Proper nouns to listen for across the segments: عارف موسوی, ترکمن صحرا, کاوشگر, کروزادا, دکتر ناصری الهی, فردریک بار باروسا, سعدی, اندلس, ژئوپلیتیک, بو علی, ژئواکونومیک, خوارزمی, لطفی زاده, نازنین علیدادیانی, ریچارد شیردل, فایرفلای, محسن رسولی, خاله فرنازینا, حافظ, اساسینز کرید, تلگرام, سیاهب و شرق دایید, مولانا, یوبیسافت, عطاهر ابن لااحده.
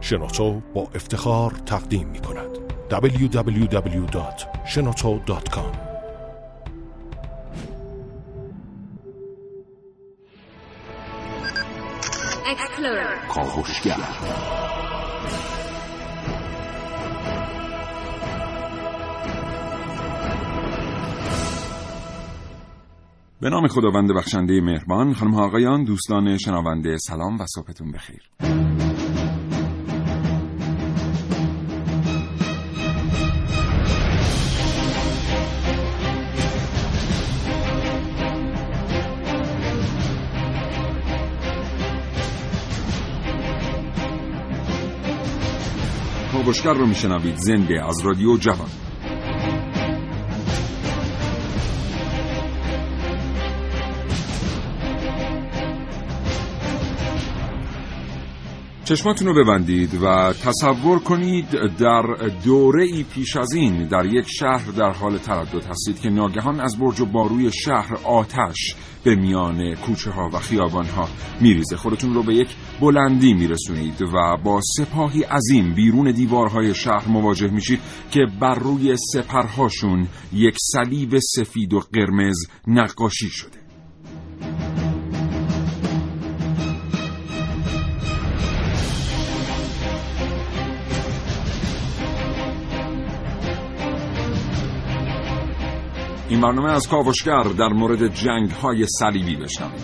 شنوتو با افتخار تقدیم می کند www.shenoto.com. کاوشگر به نام خداوند بخشنده مهربان. خانم ها آقایان، دوستان شنونده، سلام و صبحتون بخیر. کاوشگر رو میشنوید زنده از رادیو جوان. چشماتون رو ببندید و تصور کنید در دوره‌ای پیش از این در یک شهر در حال تردد هستید که ناگهان از برج و باروی شهر آتش به میان کوچه ها و خیابان ها میریزه. خودتون رو به یک بلندی میرسونید و با سپاهی عظیم بیرون دیوارهای شهر مواجه میشید که بر روی سپرهاشون یک صلیب سفید و قرمز نقاشی شده. این برنامه از کاوشگر در مورد جنگ‌های صلیبی بشنوید.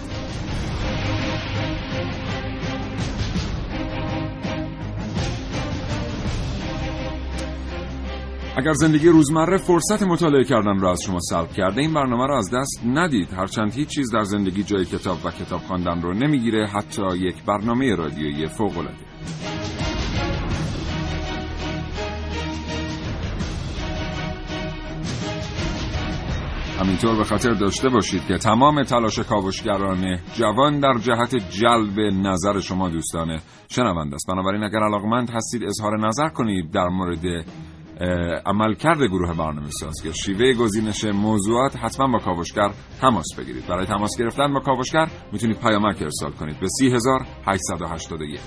اگر زندگی روزمره فرصت مطالعه کردن را از شما سلب کرده، این برنامه را از دست ندید. هرچند هیچ چیز در زندگی جای کتاب و کتاب خواندن را نمیگیره، حتی یک برنامه رادیویی فوق‌العاده. همینطور به خاطر داشته باشید که تمام تلاش کاوشگران جوان در جهت جلب نظر شما دوستانه شنونده است. بنابراین اگر علاقمند هستید اظهار نظر کنید در مورد عملکرد گروه برنامه‌ساز که شیوه گزینش موضوعات، حتما با کاوشگر تماس بگیرید. برای تماس گرفتن با کاوشگر میتونید پیامک ارسال کنید به 30881.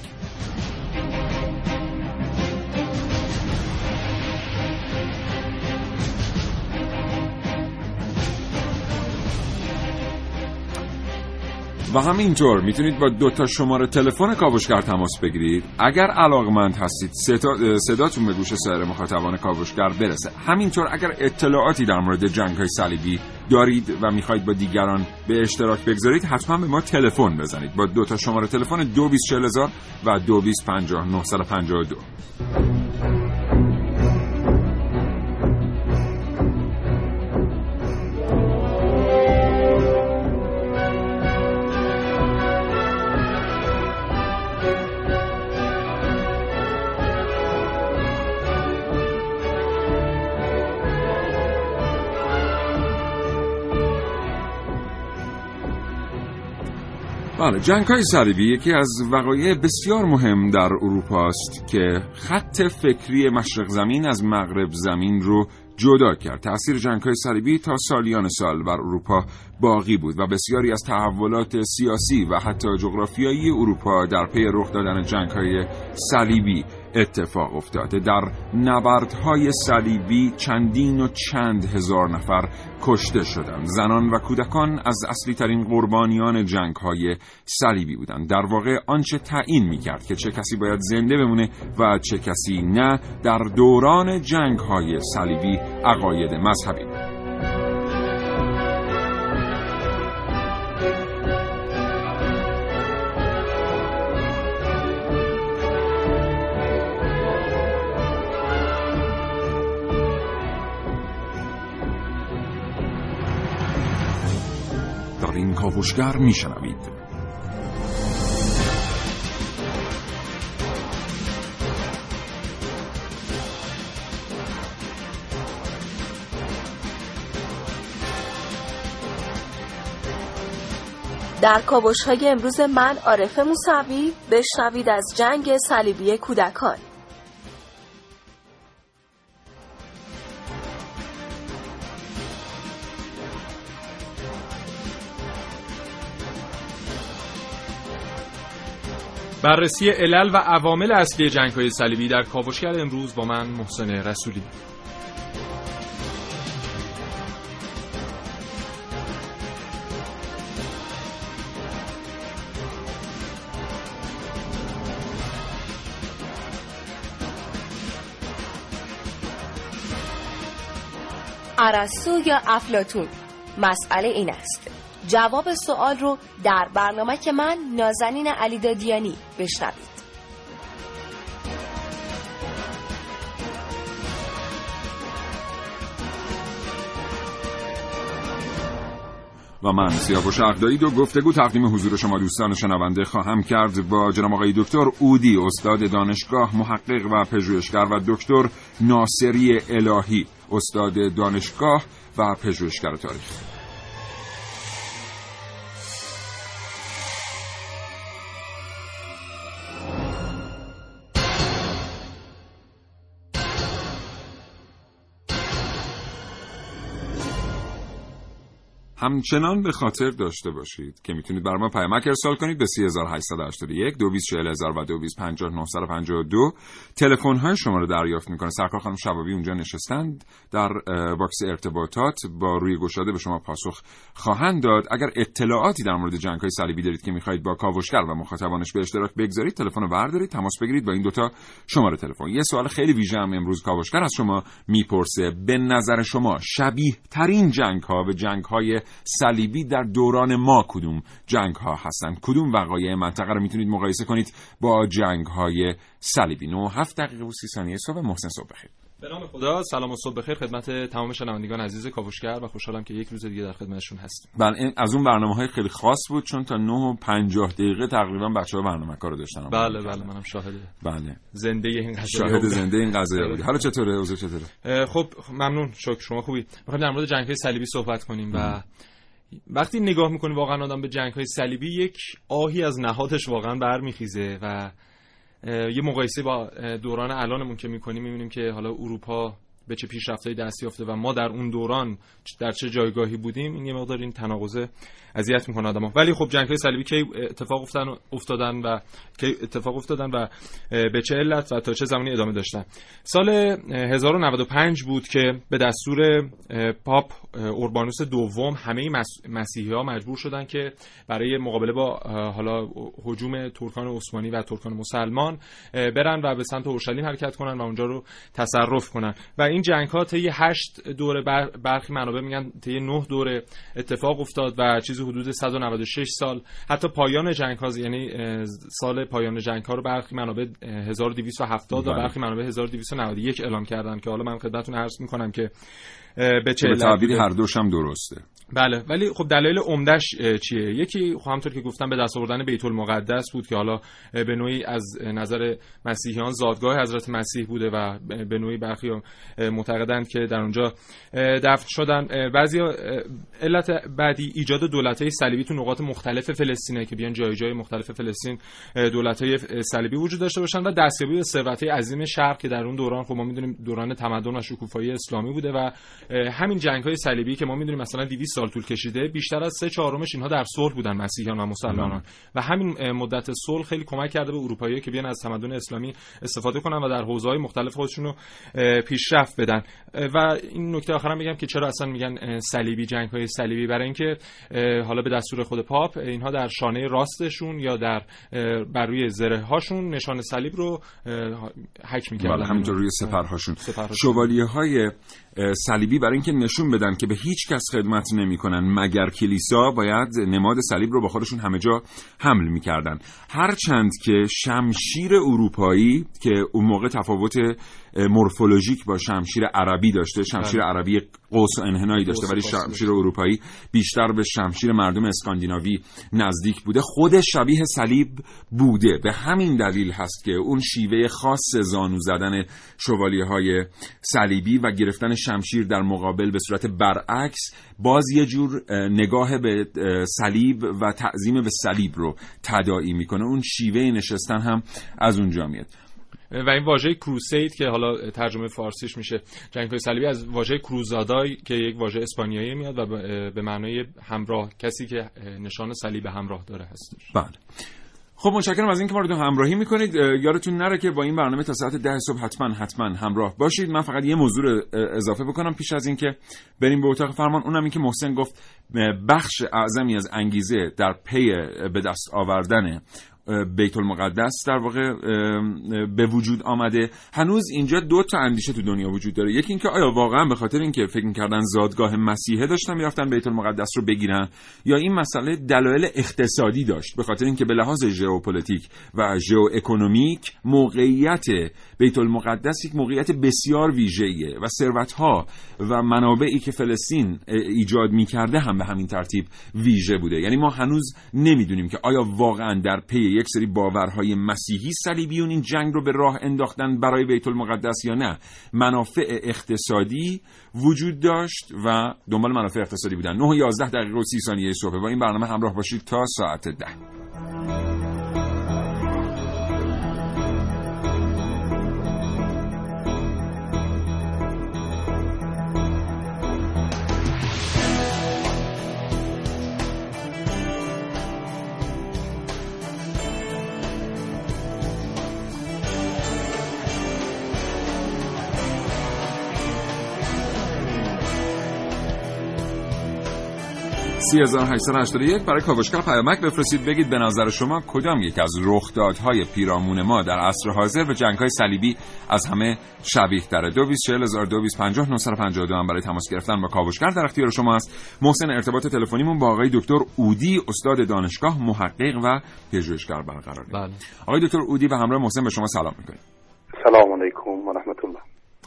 و همینطور میتونید با دوتا شماره تلفن کاوشگر تماس بگیرید. اگر علاقمند هستید صداتون به گوش سایر مخاطبان کاوشگر برسه. همینطور اگر اطلاعاتی در مورد جنگ‌های صلیبی دارید و میخواید با دیگران به اشتراک بگذارید، حتما به ما تلفن بزنید با دوتا شماره تلفن 22400 و 2250952. بله، جنگ‌های صلیبی یکی از وقایع بسیار مهم در اروپا است که خط فکری مشرق زمین از مغرب زمین رو جدا کرد. تأثیر جنگ‌های صلیبی تا سالیان سال بر اروپا باقی بود و بسیاری از تحولات سیاسی و حتی جغرافیایی اروپا در پی رخ دادن جنگ‌های صلیبی اتفاق افتاده. در نبردهای صلیبی چندین و چند هزار نفر کشته شدند. زنان و کودکان از اصلی ترین قربانیان جنگ‌های صلیبی بودند. در واقع آنچه تعیین می‌کرد که چه کسی باید زنده بمونه و چه کسی نه، در دوران جنگ‌های صلیبی عقاید مذهبی بود. این کاوشگر میشنوید در کاوش‌های امروز من عارف موسوی بشنوید از جنگ صلیبی کودکان. بررسی علل و عوامل اصلی جنگ‌های صلیبی در کاوشگر امروز با من محسن رسولی. ارسطو یا افلاطون؟ مسئله این است. جواب سوال رو در برنامه که من نازنین علیدادیانی بشنوید. و من سیاهب و شرق دایید و گفتگو تقدیم حضور شما دوستان شنونده خواهم کرد با جناب آقای دکتر اودی، استاد دانشگاه، محقق و پژوهشگر، و دکتر ناصری الهی، استاد دانشگاه و پژوهشگر تاریخ. همچنان به خاطر داشته باشید که میتونید بر ما پیامک ارسال کنید به 3881 224000 و 225952. تلفن‌های شما رو دریافت می‌کنه. سرکار خانم شبابی اونجا نشستند، در باکس ارتباطات با روی گشاده به شما پاسخ خواهند داد. اگر اطلاعاتی در مورد جنگ‌های صلیبی دارید که می‌خواید با کاوشگر و مخاطبانش به اشتراک بگذارید، تلفن رو بردارید، تماس بگیرید با این دوتا شماره تلفن. یه سوال خیلی ویژه هم امروز کاوشگر از شما می‌پرسه: به نظر شما شبیه‌ترین جنگ‌ها به جنگ‌های صلیبی در دوران ما کدوم جنگ ها هستند؟ کدوم وقایع منطقه رو میتونید مقایسه کنید با جنگ های صلیبی؟ 9:07:30 صبح. محسن صبح بخیر. به نام خدا. سلام و صبح بخیر خدمت تمام شنوندگان عزیز کاوشگر و خوشحالم که یک روز دیگه در خدمتشون هستیم. بله، از اون برنامه‌های خیلی خاص بود چون تا 9:50 دقیقه تقریبا بچه‌ها برنامه‌کارو داشتن. بله منم شاهده. بله، زنده این قضیه، شاهد زنده این قضیه بود. حالا چطوره؟ اوضاع چطوره؟ خب ممنون، شکر. شما خوبی؟ می‌خوایم در مورد جنگ‌های صلیبی صحبت کنیم و وقتی نگاه می‌کنه واقعا آدم به جنگ‌های صلیبی یک آهی از نهادش واقعا برمیخیزه و یه مقایسه با دوران الانمون که می‌کنیم می‌بینیم که حالا اروپا به چه پیشرفت‌هایی دست یافته و ما در اون دوران در چه جایگاهی بودیم. این یه مقدار این تناقض اذیت می‌کنه آدمو. ولی خب جنگ‌های صلیبی که اتفاق افتادن و به چه علت و تا چه زمانی ادامه داشتن. سال 1095 بود که به دستور پاپ اوربانوس دوم همه مسیحی‌ها مجبور شدن که برای مقابله با حالا هجوم ترکان عثمانی و ترکان مسلمان برن و به سمت اورشلیم حرکت کنن و اونجا رو تصرف کنن. و این جنگ‌ها طی 8 دوره، برخی منابع میگن طی 9 دوره اتفاق افتاد و چیزی حدود 196 سال، حتی پایان جنگ‌ها، یعنی سال پایان جنگ‌ها رو برخی منابع 1270 و برخی منابع 1291 اعلام کردن که حالا من خدمتتون عرض می‌کنم که به چه تعبیر هر دوش هم درسته. بله، ولی خب دلایل عمده‌اش چیه؟ یکی خب همونطور که گفتم به دست آوردن بیت المقدس بود که حالا به نوعی از نظر مسیحیان زادگاه حضرت مسیح بوده و به نوعی برخی معتقدند که در اونجا دفن شدن. بعضی علت بعدی ایجاد دولت‌های صلیبی تو نقاط مختلف فلسطینه که بیان جای مختلف فلسطین دولت‌های صلیبی وجود داشته باشن و دستیابی به ثروت‌های عظیم شرق که در اون دوران خب ما می‌دونیم دوران تمدن و شکوفایی اسلامی بوده و همین جنگ‌های صلیبی که ما می‌دونیم مثلا 200 سال طول کشیده، بیشتر از 3/4 اینها در صلح بودن، مسیحیان و مسلمانان، و همین مدت صلح خیلی کمک کرده به اروپایی‌ها که بیان از تمدن اسلامی استفاده کنن و در حوزه‌های مختلف خودشون رو پیشرفت بدن. و این نکته آخرام بگم که چرا اصلا میگن صلیبی، جنگ‌های صلیبی، برای اینکه حالا به دستور خود پاپ اینها در شانه راستشون یا در بر روی زره‌هاشون نشان صلیب رو حک می‌کردن، همینطور روی سپرهاشون، شوالیه‌های صلیبی، برای اینکه نشون بدن که به هیچ کس خدمت نمی‌کنن مگر کلیسا، باید نماد صلیب رو با خودشون همه جا حمل می‌کردن. هرچند که شمشیر اروپایی که اون موقع تفاوت مورفولوژیک با شمشیر عربی داشته، شمشیر عربی قوس و انحنایی داشته، ولی شمشیر اروپایی بیشتر به شمشیر مردم اسکاندیناوی نزدیک بوده، خود شبیه صلیب بوده. به همین دلیل هست که اون شیوه خاص زانو زدن شوالیه‌های صلیبی و گرفتن شمشیر در مقابل به صورت برعکس، باز یه جور نگاه به صلیب و تعظیم به صلیب رو تداعی میکنه. اون شیوه نشستن هم از اونجا میاد. و این واژه کروسید که حالا ترجمه فارسیش میشه جنگ‌های صلیبی، از واژه کروزادای که یک واژه اسپانیایی میاد و به معنای همراه، کسی که نشان صلیب همراه داره هستش. بله. خب متشکرم از اینکه ما رو همراهی میکنید. یادتون نره که با این برنامه تا ساعت 10 صبح حتما همراه باشید. من فقط یه موضوع اضافه بکنم پیش از اینکه بریم به اتاق فرمان، اونم این که محسن گفت بخش اعظمی از انگیزه در پی به دست آوردن بیت المقدس در واقع به وجود آمده. هنوز اینجا دو تا اندیشه تو دنیا وجود داره. یکی اینکه آیا واقعا به خاطر اینکه فکر می‌کردن زادگاه مسیحه داشتن می‌رفتن بیت المقدس رو بگیرن، یا این مسئله دلایل اقتصادی داشت، به خاطر اینکه به لحاظ ژئوپلیتیک و ژئواکونومیک موقعیت بیت المقدس یک موقعیت بسیار ویژه‌ایه و ثروت‌ها و منابعی که فلسطین ایجاد می‌کرده هم به همین ترتیب ویژه بوده. یعنی ما هنوز نمی‌دونیم که آیا واقعا در پی یک سری باورهای مسیحی صلیبیون این جنگ رو به راه انداختن برای بیت المقدس یا نه. منافع اقتصادی وجود داشت و دنبال منافع اقتصادی بودن. 9:11 دقیقه و 30 ثانیه صبح با این برنامه همراه باشید تا ساعت 10. برای کاوشگر پیامک بفرستید بگید به نظر شما کدام یک از رخدادهای پیرامون ما در عصر حاضر به جنگ‌های صلیبی از همه شبیه تره. 2240250952 هم برای تماس گرفتن با کاوشگر در اختیار شما است. محسن، ارتباط تلفنیمون با آقای دکتر اودی، استاد دانشگاه، محقق و پژوهشگر برقرار بله. آقای دکتر اودی و همراه محسن به شما سلام می‌کنیم. سلام علیکم و رحمت الله.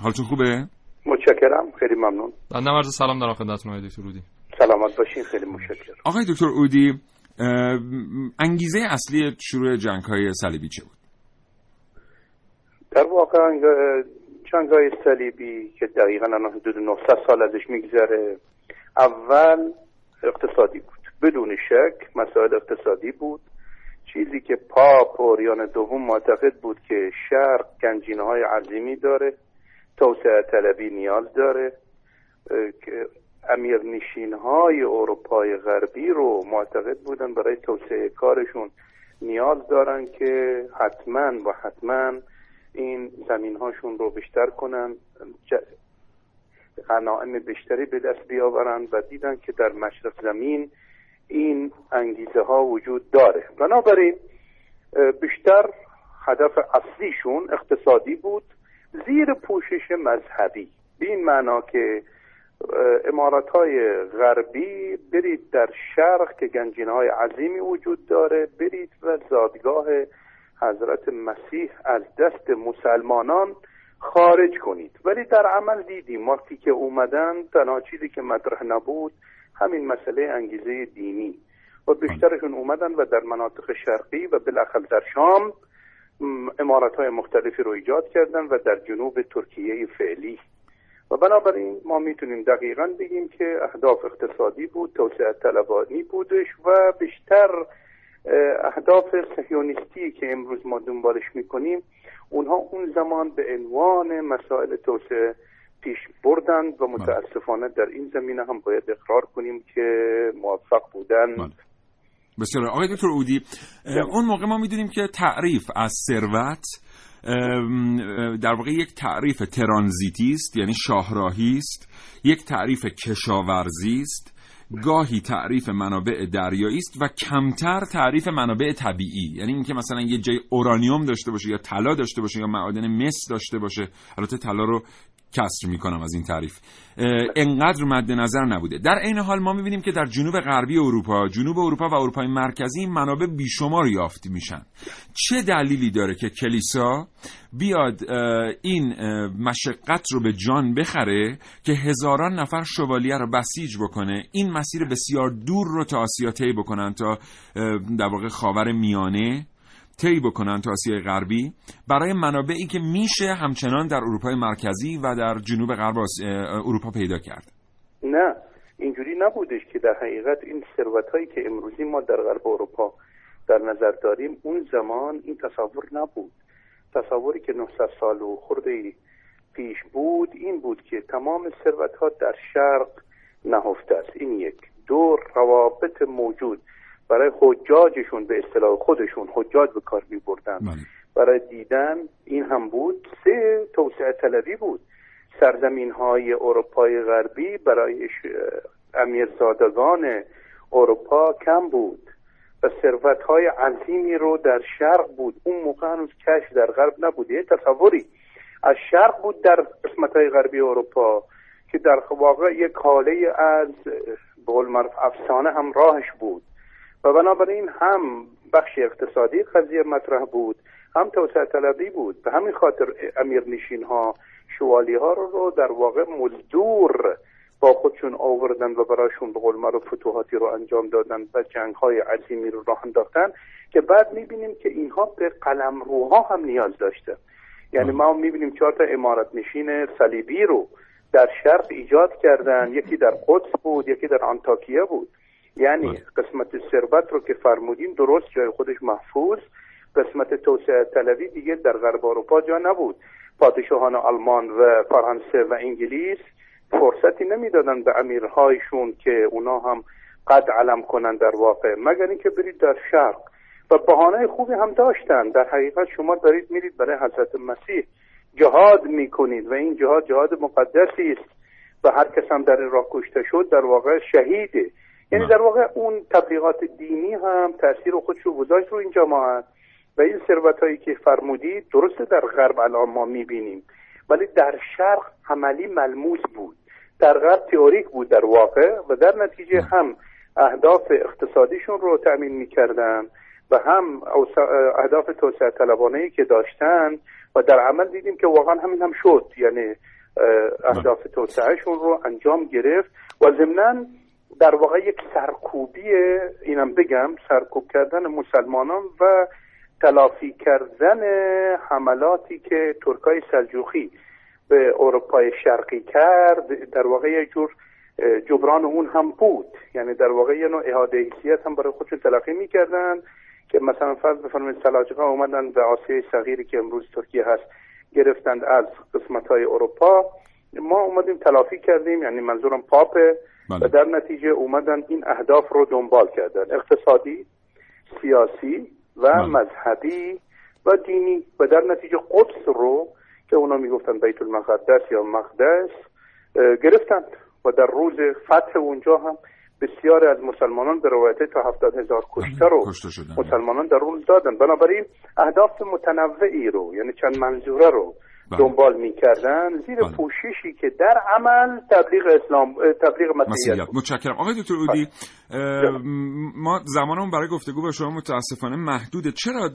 حالتون خوبه؟ متشکرم، خیلی ممنون. بنده عرض سلام دارم خدمتتون آقای دکتر اودی. سلامت باشین، خیلی متشکرم. آقای دکتر اودی، انگیزه اصلی شروع جنگ‌های صلیبی چه بود؟ در واقع جنگ‌های صلیبی که دقیقاً الان حدود 900 سال ازش میگذره، اول اقتصادی بود. بدون شک مسائل اقتصادی بود. چیزی که پاپ اوریان دوم معتقد بود که شرق گنجینه‌های عظیمی داره، توسعه طلبی نیاز داره، که امیرنشین‌های اروپای غربی رو معتقد بودن برای توسعه کارشون نیاز دارن که حتما این زمین‌هاشون رو بیشتر کنن، غنایم بیشتری به دست بیاورن و دیدن که در مشرق زمین این انگیزه ها وجود داره. بنابراین بیشتر هدف اصلیشون اقتصادی بود زیر پوشش مذهبی، به این معنا که امارات‌های غربی برید در شرق که گنجینه‌های عظیمی وجود داره، برید و زادگاه حضرت مسیح از دست مسلمانان خارج کنید. ولی در عمل دیدیم وقتی که اومدن تنها چیزی که مطرح نبود همین مسئله انگیزه دینی و بیشترشون اومدن و در مناطق شرقی و بالاخره در شام امارات‌های مختلفی رو ایجاد کردن و در جنوب ترکیه فعلی. و بنابراین ما میتونیم دقیقاً بگیم که اهداف اقتصادی بود، توسعه طلبانی بودش و بیشتر اهداف صهیونیستی که امروز ما دنبالش میکنیم اونها اون زمان به عنوان مسائل توسعه پیش بردن و متاسفانه در این زمینه هم باید اقرار کنیم که موفق بودن. بسیار. آقای دکتر اودی، اون موقع ما میدونیم که تعریف از ثروت در واقع یک تعریف ترانزیتی است، یعنی شاهراهی است، یک تعریف کشاورزی است، گاهی تعریف منابع دریایی است و کمتر تعریف منابع طبیعی. یعنی اینکه مثلا یه جای اورانیوم داشته باشه یا طلا داشته باشه یا معادن مس داشته باشه، البته طلا رو کسر میکنم از این تعریف، انقدر مد نظر نبوده. در عین حال ما میبینیم که در جنوب غربی اروپا، جنوب اروپا و اروپای مرکزی منابع بیشمار یافت میشن. چه دلیلی داره که کلیسا بیاد این مشقت رو به جان بخره که هزاران نفر شوالیه رو بسیج بکنه، این مسیر بسیار دور رو تا آسیا طی بکنن، تا در واقع خاور میانه طی بکنن، تا آسیای غربی، برای منابعی که میشه همچنان در اروپای مرکزی و در جنوب غرب اروپا پیدا کرد؟ نه، اینجوری نبودش که در حقیقت این ثروت‌هایی که امروزی ما در غرب اروپا در نظر داریم اون زمان این تصور نبود. تصوری که 900 سال و خورده پیش بود این بود که تمام ثروت‌ها در شرق نهفته است. این یک. دو، روابط موجود برای حجاجشون به اصطلاح خودشون حجاج به کار می‌بردن، برای دیدن این هم بود. سه، توسعه طلبی بود. سرزمین‌های اروپای غربی برای امیرزادگان اروپا کم بود و ثروت‌های عظیمی رو در شرق بود. اون موقع هنوز کشف در غرب نبود، یه تصوری از شرق بود در قسمت‌های غربی اروپا که در واقع یک کاله‌ای از به قول معروف افسانه هم راهش بود و بنابراین هم بخش اقتصادی قضیه مطرح بود، هم توسعه طلبی بود. به همین خاطر امیرنشین‌ها، شوالی‌ها رو در واقع مزدور با خودشون آوردن و برایشون به قول معروف فتوحاتی رو انجام دادن و جنگ‌های عظیمی رو راه انداختن که بعد می‌بینیم که اینها به قلمروها هم نیاز داشته. یعنی ما می‌بینیم 4 تا امارت نشین صلیبی رو در شرق ایجاد کردن، یکی در قدس بود، یکی در آنتاکیه بود. یعنی قسمت ثروت رو که فرمودیم درست جای خودش محفوظ، قسمت توسعه طلبی دیگه در غرب اروپا جا نبود. پادشاهان آلمان و فرانسه و انگلیس فرصتی نمیدادن به امیرهایشون که اونا هم قد علم کنن در واقع، مگر اینکه برید در شرق. و بهانه خوبی هم داشتن. در حقیقت شما دارید میرید برای حضرت مسیح جهاد میکنید و این جهاد جهاد مقدسی است و هر کس هم در این راه کشته شد در واقع شهیده. یعنی در واقع اون تبلیغات دینی هم تاثیر خودش رو گذاشت رو این جماعت و این ثروتایی که فرمودید درسته در غرب الان ما میبینیم، ولی در شرق عملی ملموس بود. در غرب تئوریک بود در واقع و در نتیجه هم اهداف اقتصادیشون رو تأمین میکردن و هم اهداف توسعه طلبانه‌ای که داشتن و در عمل دیدیم که واقعا همین هم شد. یعنی اهداف توسعهشون رو انجام گرفت و ضمناً در واقع یک سرکوبی، اینم بگم، سرکوب کردن مسلمانان و تلافی کردن حملاتی که ترکای سلجوقی به اروپای شرقی کرد در واقع یک جور جبران اون هم بود. یعنی در واقع یه نوع احاده حیثیت هم برای خودشون تلقی می‌کردن که مثلا فرض بفرمایید سلاجق‌ها اومدن به آسیای صغیری که امروز ترکیه هست گرفتند از قسمت‌های اروپا، ما اومدیم تلافی کردیم، یعنی منظورم پاپه. و در نتیجه اومدن این اهداف رو دنبال کردن، اقتصادی، سیاسی و مذهبی و دینی. و در نتیجه قدس رو که اونا میگفتن بیت المقدس یا مقدس گرفتند و در روز فتح اونجا هم بسیاری از مسلمانان به روایت تا 70,000 کشته رو مسلمانان در روز دادن. بنابراین اهداف متنوعی رو، یعنی چند منظوره رو دنبال می‌کردن زیر پوششی که در عمل تبلیغ اسلام، تبلیغ مسیحیت. متشکرم آقای دکتر اودی. ما زمانمون برای گفتگو با شما متاسفانه محدوده. چرا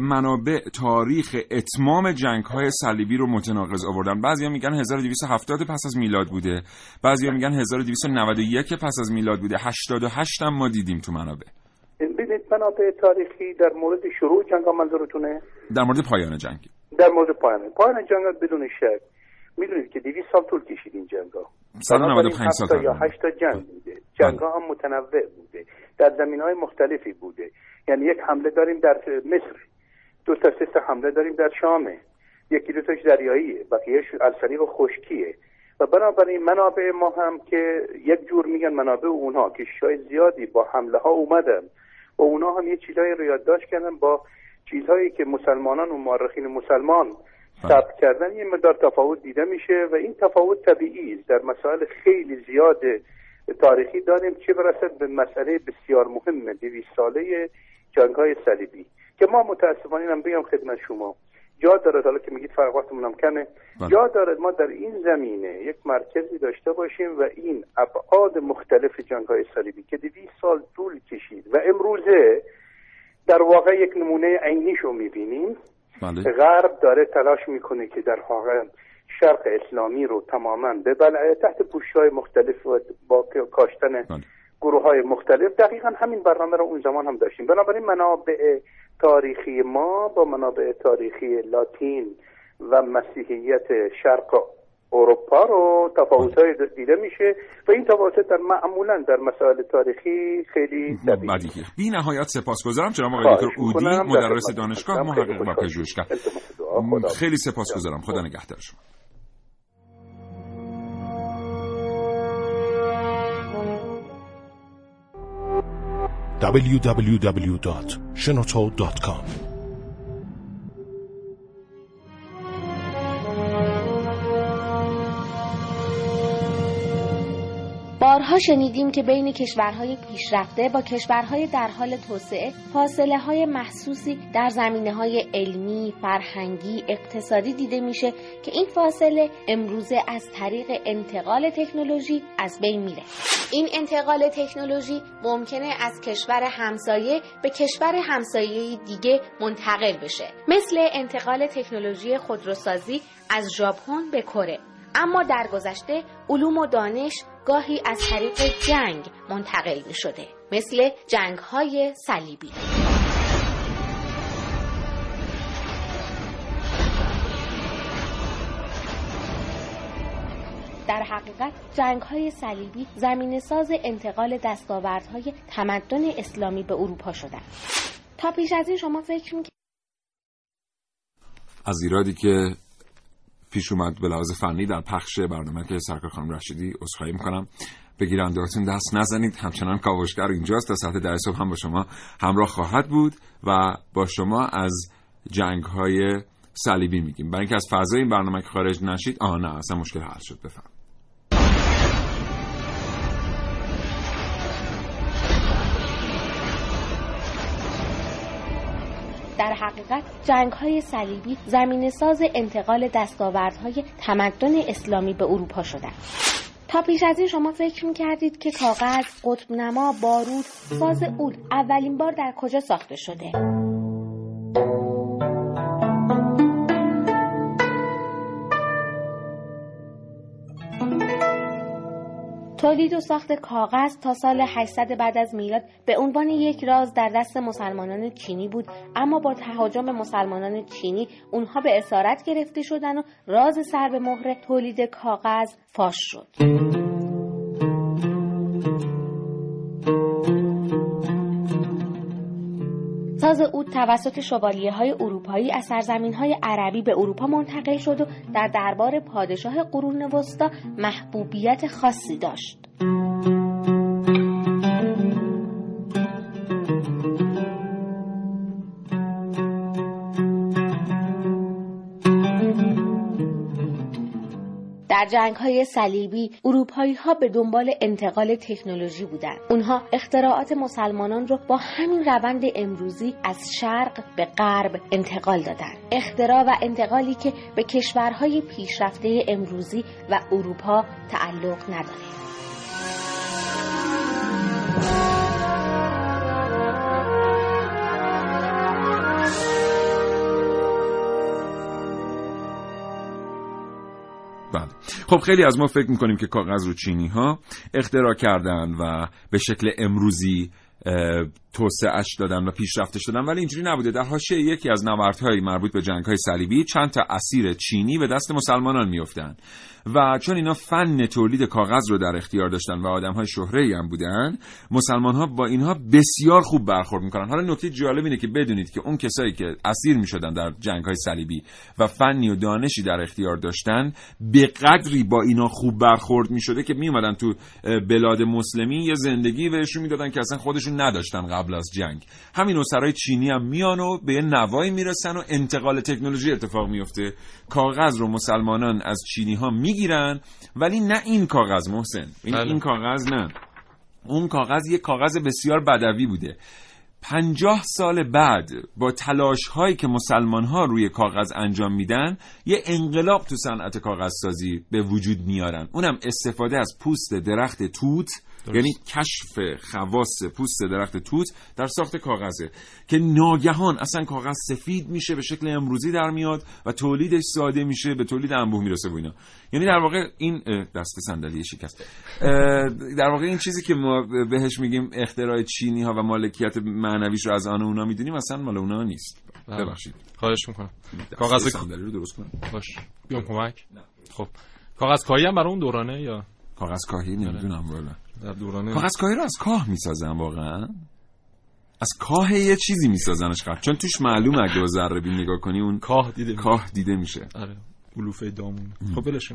منابع تاریخ اتمام جنگ‌های صلیبی رو متناقض آوردن؟ بعضیا میگن 1270 پس از میلاد بوده، بعضیا میگن 1291 پس از میلاد بوده، 88 هم ما دیدیم تو منابع. ببینید منابع تاریخی در مورد شروع جنگ منظورتونه؟ در مورد پایان جنگ. در مورد پایان جنگ بدون شک میدونید که 200 سال طول کشید این جنگا، 195 سال یا 8 تا جنگ بوده. جنگا هم متنوع بوده، در زمینهای مختلفی بوده. یعنی یک حمله داریم در مصر، 2 تا 3 حمله داریم در شام، یکی 2 تاش دریاییه، بقیه‌اش از طریق خشکیه. و بنابراین منابع ما هم که یک جور میگن منابع اونها که شای زیادی با حمله ها اومدن و اونها هم یه چیزای رو یادداشت کردن با چیزهایی که مسلمانان و مورخین مسلمان ثبت کردن، یه مقدار تفاوت دیده میشه و این تفاوت طبیعی است. در مسائل خیلی زیاد تاریخی داریم، چه برسه به مسئله بسیار مهم 200 ساله جنگ‌های صلیبی که ما متاسفانه هم بگم خدمت شما جا داره، حالا که میگید فرق وقتمون هم کمه، جا داره ما در این زمینه یک مرکزی داشته باشیم و این ابعاد مختلف جنگ‌های صلیبی که 200 سال طول کشید و امروزه در واقع یک نمونه عینیشو میبینیم. غرب داره تلاش میکنه که در واقع شرق اسلامی رو تماما ببلعه تحت پوشش‌های مختلف و با کاشتن گروه‌های مختلف. دقیقاً همین برنامه رو اون زمان هم داشتیم. بنابراین منابع تاریخی ما با منابع تاریخی لاتین و مسیحیت شرق اروپا رو تفاوت‌های دیده میشه و این تفاوت‌ها در معمولاً در مسائل تاریخی خیلی طبیعیه. بی‌نهایت سپاسگزارم جناب آقای دکتر اودی، مدرس دانشگاه، محقق و پژوهشگر. خیلی سپاسگزارم. خدا نگهدار شما. www.shenoto.com. بارها شنیدیم که بین کشورهای پیشرفته با کشورهای در حال توسعه فاصله‌های محسوسی در زمینه‌های علمی، فرهنگی، اقتصادی دیده میشه که این فاصله امروزه از طریق انتقال تکنولوژی از بین میره. این انتقال تکنولوژی ممکنه از کشور همسایه به کشور همسایه دیگه منتقل بشه، مثل انتقال تکنولوژی خودروسازی از ژاپن به کره. اما در گذشته علوم و دانش گاهی از طریق جنگ منتقل می شده، مثل جنگ‌های صلیبی. در حقیقت جنگ‌های صلیبی زمینه‌ساز انتقال دستاوردهای تمدن اسلامی به اروپا شدند. تا پیش از این شما فکر می‌کنید از ایرادی که پیش اومد به لحاظ فنی در پخش برنامه که سرکار خانم رشیدی عذرخواهی میکنم بگیرنده هاتون دست نزنید، همچنان کاوشگر اینجاست تا ساعت 10 صبح هم با شما همراه خواهد بود و با شما از جنگ‌های صلیبی میگیم. برای اینکه از فضای این برنامه خارج نشید، نه اصلا مشکل حل شد. بفهم در حقیقت جنگ‌های صلیبی زمینه‌ساز انتقال دستاوردهای تمدن اسلامی به اروپا شدند. تا پیش از این شما فکر می‌کردید که کاغذ، قطب‌نما، بارود، ساز عود اولین بار در کجا ساخته شده؟ تولید و ساخت کاغذ تا سال 800 بعد از میلاد به عنوان یک راز در دست مسلمانان چینی بود، اما با تهاجم مسلمانان چینی اونها به اسارت گرفته شدن و راز سر به مهر تولید کاغذ فاش شد. ساز عود توسط شوالیه‌های اروپایی از سرزمین‌های عربی به اروپا منتقل شد و در دربار پادشاه قرون وسطی محبوبیت خاصی داشت. در جنگ‌های صلیبی اروپایی‌ها به دنبال انتقال تکنولوژی بودند. اونها اختراعات مسلمانان رو با همین روند امروزی از شرق به غرب انتقال دادند. اختراع و انتقالی که به کشورهای پیشرفته امروزی و اروپا تعلق نداره. بله. خب خیلی از ما فکر میکنیم که کاغذ رو چینی ها اختراع کردن و به شکل امروزی توسعه‌اش دادن و پیشرفتش دادن، ولی اینجوری نبوده. در حاشیه یکی از نبردهای مربوط به جنگ‌های صلیبی چند تا اسیر چینی به دست مسلمانان میافتند و چون اینا فن تولید کاغذ رو در اختیار داشتن و آدم‌های شهره‌ای هم بودن، مسلمان‌ها با اینها بسیار خوب برخورد می‌کنن. حالا نکته جالب اینه که بدونید که اون کسایی که اسیر می‌شدن در جنگ‌های صلیبی و فنی و دانشی در اختیار داشتن، به قدری با اینا خوب برخورد می‌شده که میومدن تو بلاد مسلمین یه زندگی بهشون میدادن که اصلا خودشون نداشتن قبل از جنگ. همین اسرای چینی هم میان و به نوایی میرسن و انتقال تکنولوژی اتفاق میفته. کاغذ رو مسلمانان از چینی‌ها میگیرن، ولی نه این کاغذ محسن، این کاغذ نه. اون کاغذ یک کاغذ بسیار بدوی بوده. 50 سال بعد با تلاش هایی که مسلمان ها روی کاغذ انجام میدن، یه انقلاب تو صنعت کاغذ سازی به وجود میارن. اونم استفاده از پوست درخت توت درست. یعنی کشف خواص پوست درخت توت در ساخت کاغذه که ناگهان اصلا کاغذ سفید میشه، به شکل امروزی در میاد و تولیدش ساده میشه، به تولید انبوه میرسه و اینا. یعنی در واقع این دست صندلی شکست. در واقع این چیزی که ما بهش میگیم اختراع چینی ها و مالکیت معنویش رو از آن اونا میدونیم، اصلا مال اونا نیست. ببخشید، خواهش میکنم کاغذ صندلی رو درست کنم. باش بیام کمک. خب کاغذ کاهی هم برای اون دورانه یا کاغذ کاهی نمیدونم والا. کاغذ کاهی رو از کاه میسازن، واقعا از کاه یه چیزی میسازنش، چون توش معلومه اگه با ذره بین نگاه کنی اون کاه دیده میشه. آره علوفه دامون. خب ولش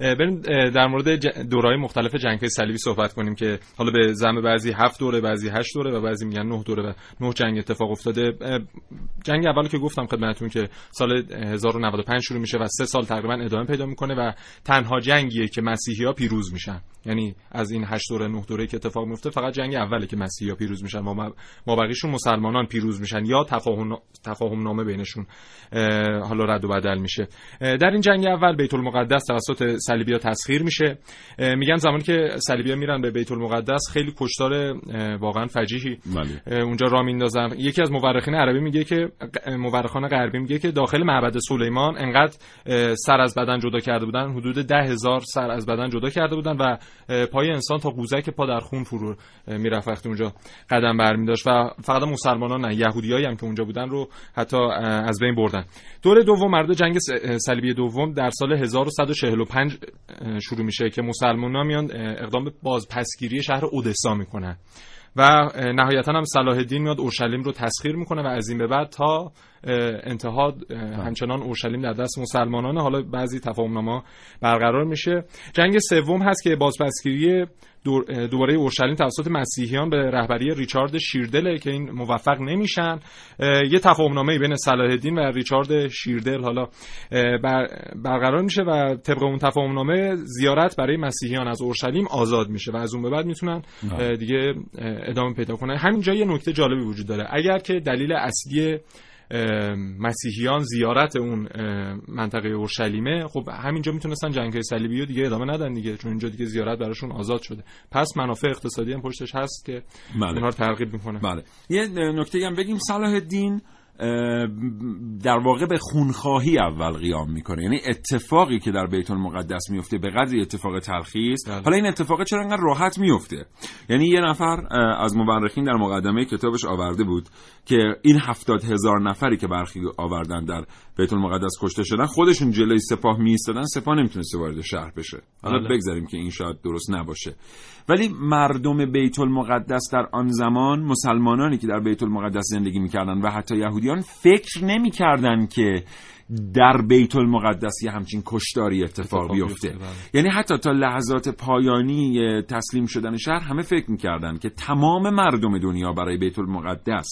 بریم در مورد دوره‌های مختلف جنگ‌های صلیبی صحبت کنیم که حالا به زعم بعضی 7 دوره، بعضی 8 دوره و بعضی میگن 9 دوره و 9 جنگ اتفاق افتاده. جنگ اول که گفتم خدمتتون که سال 1095 شروع میشه و 3 سال تقریبا ادامه پیدا میکنه و تنها جنگیه که مسیحی‌ها پیروز میشن. یعنی از این 8 دوره 9 دوره که اتفاق میفته فقط جنگ اوله که مسیحی‌ها پیروز میشن و ما بقیشون مسلمانان پیروز میشن یا تفاهم نامه بینشون حالا رد و بدل میشه. در این جنگ اول بیت المقدس توسط صلیبی‌ها تسخیر میشه. میگن زمانی که صلیبی‌ها میرن به بیت المقدس خیلی کشتار واقعا فجیحی اونجا راه میندازن. یکی از مورخان غربی میگه که داخل معبد سلیمان انقدر سر از بدن جدا کرده بودن، حدود 10,000 سر از بدن جدا کرده بودن و پای انسان تا قوزک پا در خون فرو میرفت وقتی اونجا قدم برمی داشت و فقط مسلمانان نه، یهودیایی هم که اونجا بودن رو حتی از بین بردن. دوره دوم مرد جنگ صلیبی دوم در سال 1145 شروع میشه که مسلمانان میان اقدام به بازپسگیری شهر اودسا میکنن و نهایتاً هم صلاح الدین میاد اورشلیم رو تسخیر میکنه و از این به بعد تا انتها همچنان اورشلیم در دست مسلمانان. حالا بعضی تفاهم‌نامه‌ها برقرار میشه. جنگ سوم هست که بازپسگیری دوباره اورشلیم توسط مسیحیان به رهبری ریچارد شیردل که این موفق نمیشن. یه تفاهم‌نامه‌ای بین صلاح الدین و ریچارد شیردل حالا برقرار میشه و طبق اون تفاهم‌نامه زیارت برای مسیحیان از اورشلیم آزاد میشه و از اون به بعد میتونن دیگه ادامه پیدا کنه. همینجا یه نکته جالبی وجود داره. اگر که دلیل اصلی مسیحیان زیارت اون منطقه اورشلیمه، خب همینجا میتونستن جنگ‌های صلیبی رو دیگه ادامه ندن دیگه، چون اینجا دیگه زیارت براشون آزاد شده. پس منافع اقتصادی هم پشتش هست که اونها رو ترغیب میکنه. بله. یه نکته هم بگیم، صلاح الدین در واقع به خونخواهی اول قیام میکنه. یعنی اتفاقی که در بیت المقدس میفته به قدری اتفاق تلخی است. حالا این اتفاق چرا انقدر راحت میفته؟ یعنی یه نفر از مورخین در مقدمه کتابش آورده بود که این 70,000 نفری که برخی آوردن در بیت المقدس کشته شدن، خودشون جلوی سپاه میایستادن، سپاه نمیتونسته وارد شهر بشه. حالا بگذاریم که این شاید درست نباشه، ولی مردم بیت المقدس در آن زمان، مسلمانانی که در بیت المقدس زندگی میکردن و حتی یهودیان، فکر نمیکردن که در بیت المقدس یه همچین کشتاری اتفاق بیفته. یعنی حتی تا لحظات پایانی تسلیم شدن شهر همه فکر میکردن که تمام مردم دنیا برای بیت المقدس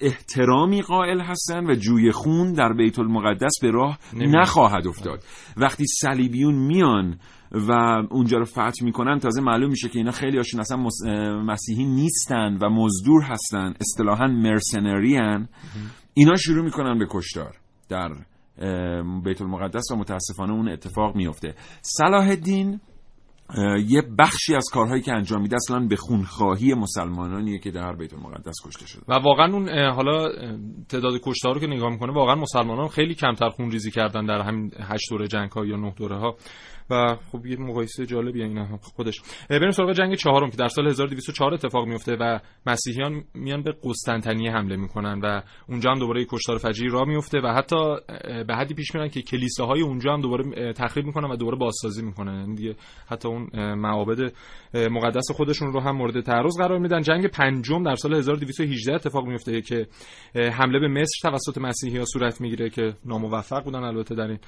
احترامی قائل هستن و جوی خون در بیت المقدس به راه نخواهد افتاد. وقتی صلیبیون میان و اونجا رو فتح میکنن، تازه معلوم میشه که اینا خیلی هاشون اصلا مسیحی نیستن و مزدور هستن، اصطلاحاً مرسنریان. اینا شروع میکنن به کشتار در بیت المقدس و متاسفانه اون اتفاق میفته. صلاح الدین یه بخشی از کارهایی که انجام میده اصلا به خونخواهی مسلمانانیه که در بیت المقدس کشته شده و واقعا اون حالا تعداد کشته‌ها رو که نگاه میکنه، واقعا مسلمانان خیلی کمتر خونریزی کردن در همین 8 دوره جنگ‌ها یا 9 دوره ها و خب یه مقایسه جالبیه اینا خودش. بریم سراغ جنگ چهارم که در سال 1204 اتفاق میفته و مسیحیان میان به قسطنطنیه حمله میکنن و اونجا هم دوباره کشتار فجیعی راه میفته و حتی به حدی پیش میرن که کلیساهای اونجا هم دوباره تخریب میکنن و دوباره بازسازی میکنن. یعنی دیگه حتی اون معابد مقدس خودشون رو هم مورد تعرض قرار میدن. جنگ پنجم در سال 1218 اتفاق میفته که حمله به مصر توسط مسیحیان صورت میگیره که ناموفق بودن البته در این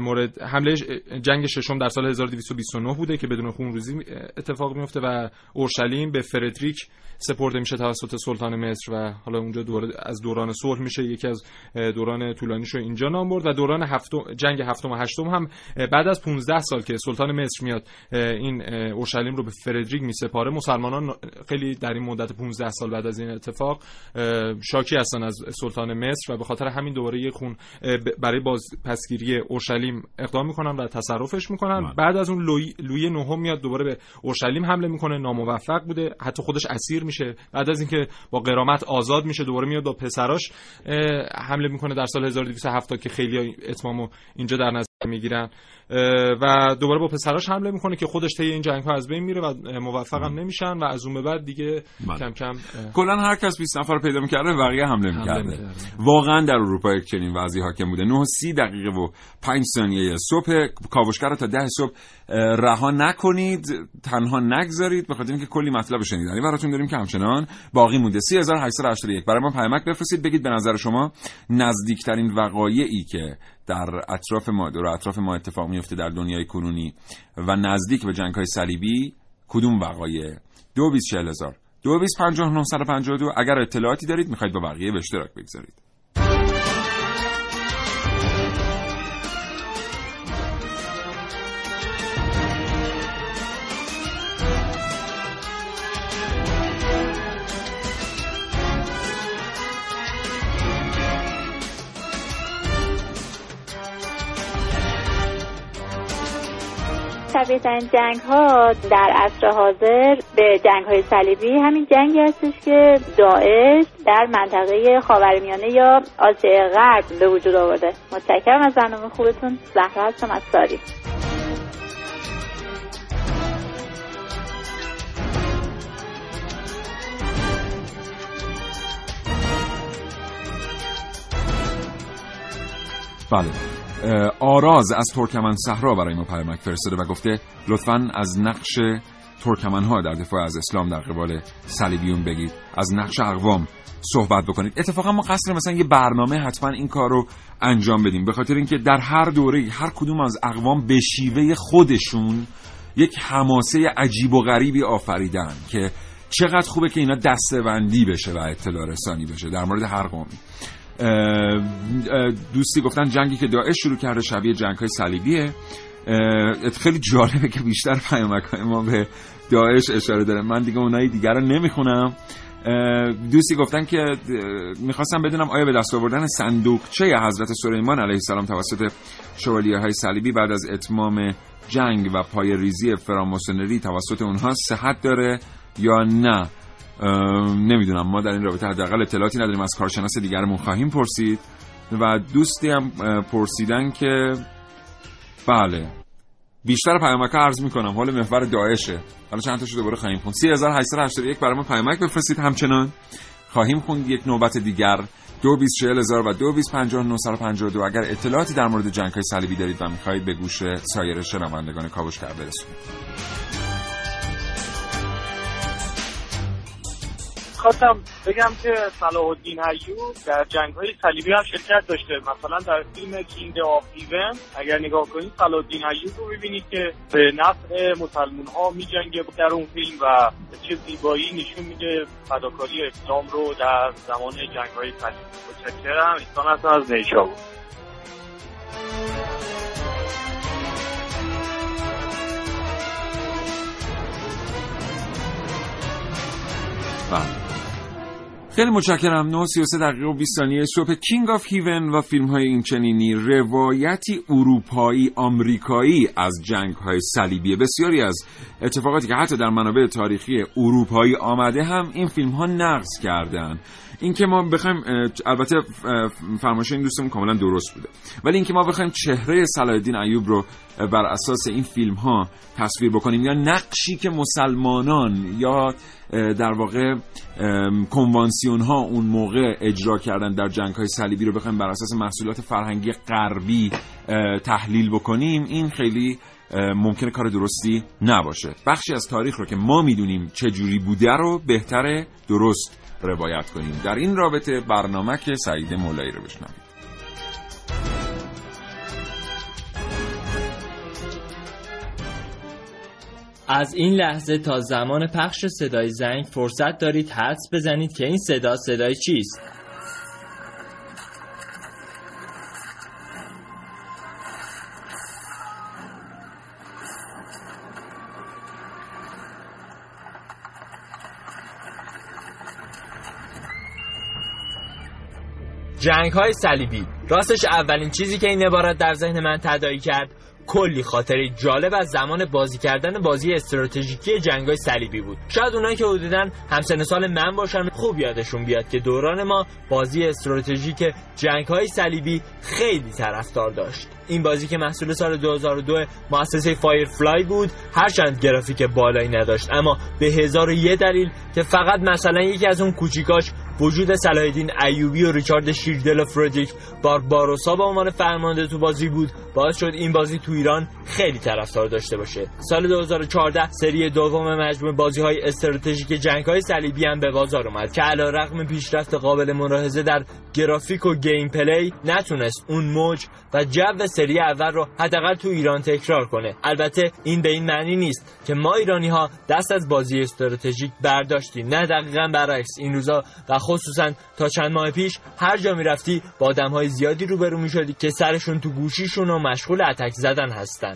مورد. حمله جنگ ششم در سال 1229 بوده که بدون خونریزی اتفاق میفته و اورشلیم به فردریک سپرده میشه توسط سلطان مصر و حالا اونجا دوره از دوران صلح میشه، یکی از دوران طولانیشو اینجا نام برد. و دوران جنگ هفتم و هشتم هم بعد از 15 سال که سلطان مصر میاد این اورشلیم رو به فردریک میسپاره، مسلمانان خیلی در این مدت 15 سال بعد از این اتفاق شاکی هستن از سلطان مصر و به خاطر همین دوره خون برای بازپسگیری اورشلیم اقدام میکنن و تصرفش میکنن. بعد از اون لویی نهم میاد دوباره به اورشلیم حمله میکنه، ناموفق بوده، حتی خودش اسیر میشه. بعد از اینکه با غرامت آزاد میشه دوباره میاد با پسراش حمله میکنه در سال 1270 که خیلی اتمامو اینجا در نظر میگیرن و دوباره با پسراش حمله میکنه که خودش طی این جنگ ها از بین میره و موفق هم نمیشن و از اون به بعد دیگه کم کم کلا هر کس 20 نفر پیدا میکرده بقیه حمله میکرده. واقعا در اروپا یک چنین وضعی حاکم بوده. 9:30 صبح کاوشگر رو تا 10 صبح رها نکنید، تنها نگذارید، بخاطر اینکه کلی مطلب شنیدنی براتون داریم که همچنان باقی مونده. 3881 برای ما پیامک بفرستید، بگید به نظر شما نزدیکترین وقایعی که در اطراف ما اتفاق میفته در دنیای کنونی و نزدیک به جنگ‌های صلیبی کدوم وقایع؟ 2240000 2250952 اگر اطلاعاتی دارید میخواید با بقیه به اشتراک بگذارید. طبیعتاً جنگ ها در عصر حاضر به جنگ های صلیبی همین جنگی هستش که داعش در منطقه خاورمیانه یا آسیای غرب به وجود آورده. متشکرم از برنامه خوبتون، زهره هستم از ساری. بله، آراز از ترکمن صحرا برای ما پیامک فرستاده و گفته لطفاً از نقش ترکمن‌ها در دفاع از اسلام در قبال صلیبیون بگید، از نقش اقوام صحبت بکنید. اتفاقا ما قصد مثلا یه برنامه حتما این کار رو انجام بدیم، به خاطر اینکه در هر دوره هر کدوم از اقوام به شیوه خودشون یک حماسه عجیب و غریبی آفریدن که چقدر خوبه که اینا دسته‌بندی بشه و اطلاع رسانی بشه در مورد هر قومی. دوستی گفتن جنگی که داعش شروع کرده شبیه جنگ‌های صلیبیه. خیلی جالبه که بیشتر پیامک‌های ما به داعش اشاره داره. من دیگه اونای دیگر رو نمیخونم. دوستی گفتن که میخواستم بدونم آیا به دست آوردن صندوقچه حضرت سلیمان علیه السلام توسط شوالیه‌های صلیبی بعد از اتمام جنگ و پای ریزی فراماسونری توسط اونها صحت داره یا نه؟ نمیدونم، ما در این رابطه حداقل اطلاعاتی نداریم، از کارشناس دیگرمون خواهیم پرسید. و دوستی هم پرسیدن که بله، بیشتر پیامک‌ها عرض می‌کنم حال محور داعشه. حالا چند تا شده دوباره خواهیم خوند. 30881 برای ما پیامک بفرستید، همچنان خواهیم خوند. یک نوبت دیگر 2240000 و 2250952 اگر اطلاعاتی در مورد جنگ‌های صلیبی دارید و می‌خواید به گوش سایر شنوندگان کاوشگر برسونید. خواستم بگم که صلاح الدین در جنگ‌های صلیبی هم شرکت داشته. مثلا در فیلم کینگ آف ایون اگر نگاه کنید صلاح الدین رو ببینید که به نفع مسلمان‌ها می‌جنگه در اون فیلم و چه زیبایی نشون میده فداکاری اسلام رو در زمان جنگ‌های صلیبی. متشکرم. ایشان از نیشابور. بله، خیلی متشکرم. 9:33 دقیقه و 20 ثانیه صبح. کینگ آف هیون و فیلم‌های اینچنینی روایتی اروپایی آمریکایی از جنگ‌های صلیبی. بسیاری از اتفاقاتی که حتی در منابع تاریخی اروپایی آمده هم این فیلم‌ها نقض کردن. اینکه ما بخوایم، البته فرمایش این دوستم کاملا درست بوده، ولی اینکه ما بخوایم چهره صلاح الدین ایوب رو بر اساس این فیلم‌ها تصویر بکنیم یا نقشی که مسلمانان یا در واقع کنوانسیون ها اون موقع اجرا کردن در جنگ های صلیبی رو بخوایم بر اساس محصولات فرهنگی غربی تحلیل بکنیم، این خیلی ممکنه کار درستی نباشه. بخشی از تاریخ رو که ما میدونیم چه جوری بوده رو بهتره درست روایت کنیم. در این رابطه برنامه که سعید مولایی رو بشنویم. از این لحظه تا زمان پخش صدای زنگ فرصت دارید حدس بزنید که این صدا صدای چیست. جنگ‌های صلیبی. راستش اولین چیزی که این عبارت در ذهن من تداعی کرد کلی خاطره جالب از زمان بازی کردن بازی استراتژیکی جنگ‌های صلیبی بود. شاید اونایی که حدوداً همسن سال من باشن خوب یادشون بیاد که دوران ما بازی استراتژیک جنگ‌های صلیبی خیلی طرفدار داشت. این بازی که محصول سال 2002 مؤسسه فایرفلای بود، هرچند گرافیک بالایی نداشت اما به 1001 دلیل که فقط مثلا یکی از اون کوچیکاش وجود صلاح الدین ایوبی و ریچارد شیردل و فردریک بار باروسا به عنوان فرمانده تو بازی بود، باعث شد این بازی تو ایران خیلی طرفدار داشته باشه. سال 2014 سری دوم مجموعه بازی‌های استراتژیک جنگ‌های صلیبی هم به بازار اومد که علیرغم پیشرفت قابل ملاحظه در گرافیک و گیم پلی نتونست اون موج و جو سری اول رو حداقل تو ایران تکرار کنه. البته این به این معنی نیست که ما ایرانی‌ها دست از بازی استراتژیک برداشتیم، نه دقیقاً برعکس. این روزا و خصوصاً تا چند ماه پیش هر جا می‌رفتی با آدم‌های زیادی روبرو می‌شدی که سرشون تو گوشیشون و مشغول اتک زدن هستن.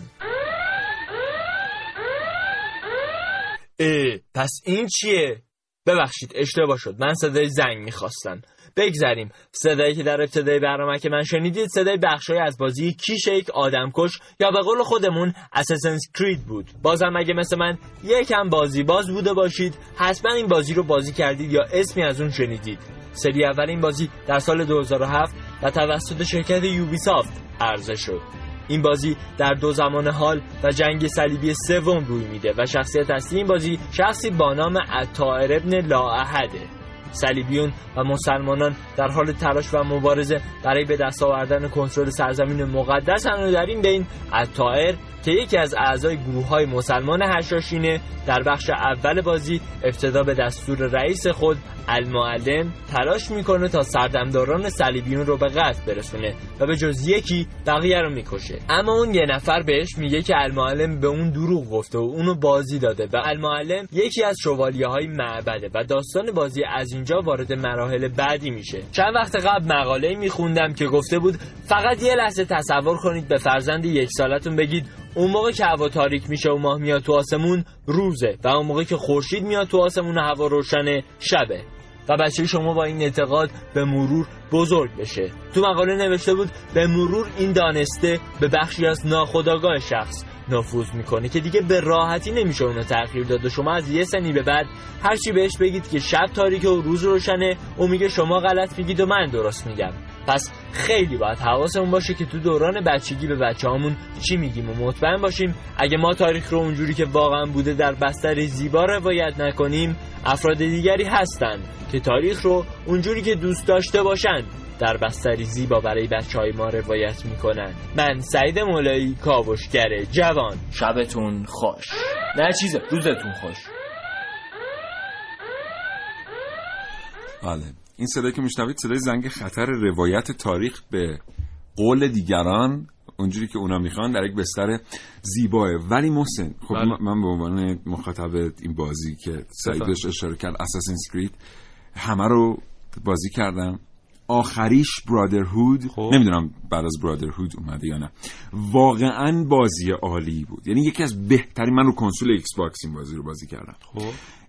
پس این چیه؟ ببخشید اشتباه شد، من صدای زنگ میخواستم. بگذاریم. صدایی که در ابتدای برنامه که من شنیدید صدای بخشای از بازی کیش یک آدمکش یا به قول خودمون اساسنز کرید بود. بازم اگه مثل من یکم بازی باز بوده باشید حتما این بازی رو بازی کردید یا اسمی از اون شنیدید. سری اول این بازی در سال 2007 و توسط شرکت یوبیسافت عرضه شد. این بازی در دو زمان حال و جنگ صلیبی سوم روی میده و شخصیت اصلی این بازی شخصی با نام عطاهر ابن لااحده. صلیبیون و مسلمانان در حال تلاش و مبارزه برای به دست آوردن کنترل سرزمین مقدس هستند و در این بین عطاهر که یکی از اعضای گروه‌های مسلمان هشاشینه در بخش اول بازی ابتدا به دستور رئیس خود المعلم تلاش میکنه تا سردمداران صلیبیون رو به قتل برسونه و به جز یکی بقیه رو میکشه. اما اون یه نفر بهش میگه که المعلم به اون دروغ گفته و اونو بازی داده و المعلم یکی از شوالیه‌های معبده و داستان بازی از اینجا وارد مراحل بعدی میشه. چند وقت قبل مقاله‌ای میخوندم که گفته بود فقط یه لحظه تصور کنید به فرزند یک سالتون بگید اون موقع که هوا تاریک میشه و ماه میاد تو آسمون روزه و اون موقع که خورشید میاد تو آسمون و هوا روشنه شبه و بچه شما با این اعتقاد به مرور بزرگ بشه. تو مقاله نوشته بود به مرور این دانسته به بخشی از ناخودآگاه شخص نفوذ میکنه که دیگه به راحتی نمیشه اونو تغییر داد. شما از یه سنی به بعد هرچی بهش بگید که شب تاریکه و روز روشنه اون میگه شما غلط میگید و من درست میگم. پس خیلی باید حواسمون باشه که تو دوران بچگی به بچه‌هامون چی میگیم و مطمئن باشیم اگه ما تاریخ رو اونجوری که واقعا بوده در بستر زیبا روایت نکنیم افراد دیگری هستن که تاریخ رو اونجوری که دوست داشته باشن در بستر زیبا برای بچه‌های ما روایت میکنن. من سعید مولایی، کاوشگر جوان. شبتون خوش. نه چیزه، روزتون خوش. بله. این صدایی که میشنوید صدای زنگ خطر روایت تاریخ به قول دیگران اونجوری که اونا میخوان در یک بستر زیباه. ولی محسن خب بله. من به عنوان مخاطب این بازی که سعیدش اشاره کرد اساسینز کرید همه رو بازی کردم، آخریش برادرهود خب. نمیدونم بعد از برادرهود اومده یا نه. واقعا بازی عالی بود، یعنی یکی از بهترین. من رو کنسول ایکس باکس این بازی رو بازی کردم. خب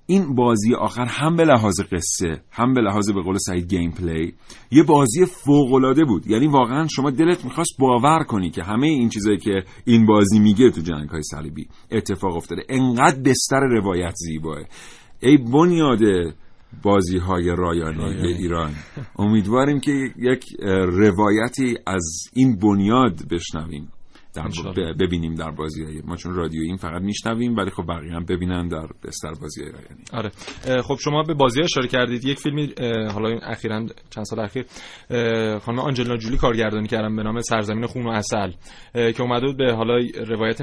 این بازی آخر هم به لحاظ قصه هم به لحاظ به قول سعید گیم پلی یه بازی فوق‌العاده بود. یعنی واقعا شما دلت می‌خواست باور کنی که همه این چیزایی که این بازی میگه تو جنگ‌های صلیبی اتفاق افتاده. انقدر بستر روایت زیباه. ای بنیاد بازی‌های رایانه ایران، امیدواریم که یک روایتی از این بنیاد بشنویم ببینیم در بازی‌های ما، چون رادیو این فقط میشنویم ولی خب بقیه هم ببینن در بستر بازی‌های رایانی. آره خب شما به بازی‌ها اشاره کردید. یک فیلمی حالا این اخیراً چند سال اخیر خانم آنجلینا جولی کارگردانی کردن به نام سرزمین خون و عسل که اومده بود به حالا روایت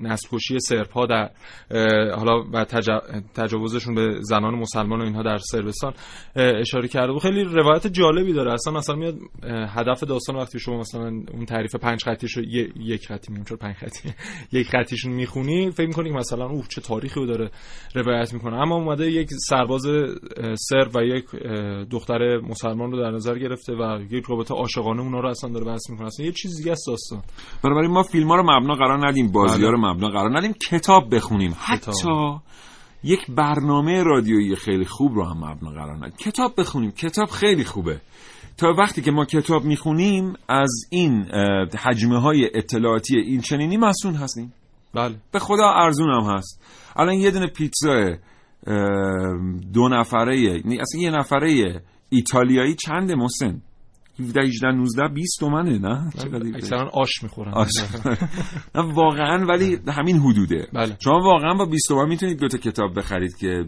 نسل‌کشی سرب‌ها در حالا و تجاوزشون به زنان مسلمان و اینها در صربستان اشاره کرده بود. خیلی روایت جالبی داره. اصلا میاد هدف داستان وقتی شما مثلا اون تعریف 5 خطیشو یک خطیشون میخونی فکر میکنی که مثلا اوه چه تاریخی رو داره روایت میکنه، اما اومده یک سرباز سرب و یک دختر مسلمان رو در نظر گرفته و یک رابطه عاشقانه اونا رو اصلا داره بحث میکنه. اصلا یه چیز دیگه است داستان. بنابراین ما فیلم‌ها رو مبنا قرار ندیم، بازی‌ها رو مبنا قرار ندیم، کتاب بخونیم، حتی یک برنامه رادیویی خیلی خوب رو هم مبنا قرار ندیم، کتاب بخونیم. کتاب خیلی خوبه. تا وقتی که ما کتاب میخونیم از این حجمه های اطلاعاتی این چنینی مسئول هستیم. بله. به خدا ارزون هم هست. الان یه دونه پیتزا 2 نفره اصلا 1 نفره ایتالیایی چنده محسن؟ 17 18 19 20 تومنه نه اکثرا آش میخورن نه واقعا ولی همین حدوده. بله. شما واقعا با 20 تومن میتونید دو تا کتاب بخرید که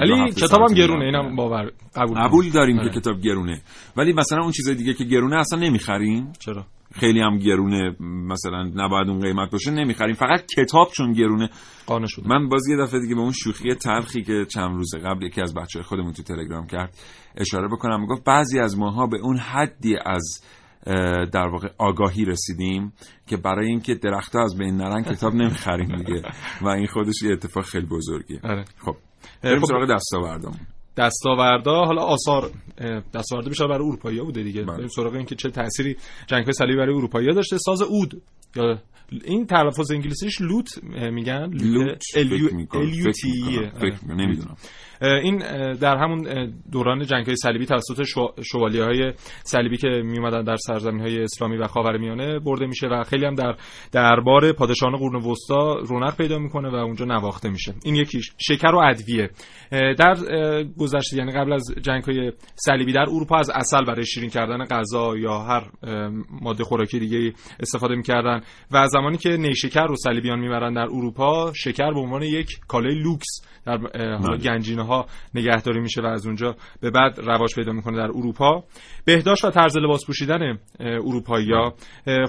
ولی کتابم گرونه، اینم باور قبول داریم که کتاب گرونه، ولی مثلا اون چیزای دیگه که گرونه اصلا نمیخریم. چرا؟ خیلی هم گرونه، مثلا نباید اون قیمت باشه نمیخریم، فقط کتاب چون گرونه قانع شدم. من باز یه دفعه دیگه به اون شوخی تلخی که چند روز قبل یکی از بچه‌های خودمون تو تلگرام کرد اشاره بکنم. گفت بعضی از ماها به اون حدی از در واقع آگاهی رسیدیم که برای اینکه درخت‌ها از بین نرن کتاب نمیخریم دیگه، و این خودش یه اتفاق خیلی بزرگیه. خب بریم سراغ دستاوردامون. دستاوردا، حالا آثار دستاوردا بیشتر برای اروپایی‌ها بوده دیگه. بریم سراغ این که چه تأثیری جنگ‌های صلیبی برای اروپایی‌ها داشته. ساز اود، یا این تلفظ انگلیسیش لوت میگن، لوت الوتیه، نمیدونم. این در همون دوران جنگ‌های صلیبی توسط شوالیه‌های صلیبی که میومدن در سرزمین‌های اسلامی و خاورمیانه برده میشه و خیلی هم در دربار پادشاهان قرون وسطا رونق پیدا میکنه و اونجا نواخته میشه. این یکیش. شکر و ادویه در گذشته، یعنی قبل از جنگ‌های صلیبی در اروپا از عسل برای شیرین کردن غذا یا هر ماده خوراکی دیگه استفاده می‌کردن و زمانی که نیشکر رو صلیبیان می‌برن در اروپا، شکر به عنوان یک کالای لوکس در گنجینه‌ها نگهداری میشه و از اونجا به بعد رواج پیدا می‌کنه در اروپا. بهداشت و طرز لباس پوشیدن اروپایی‌ها،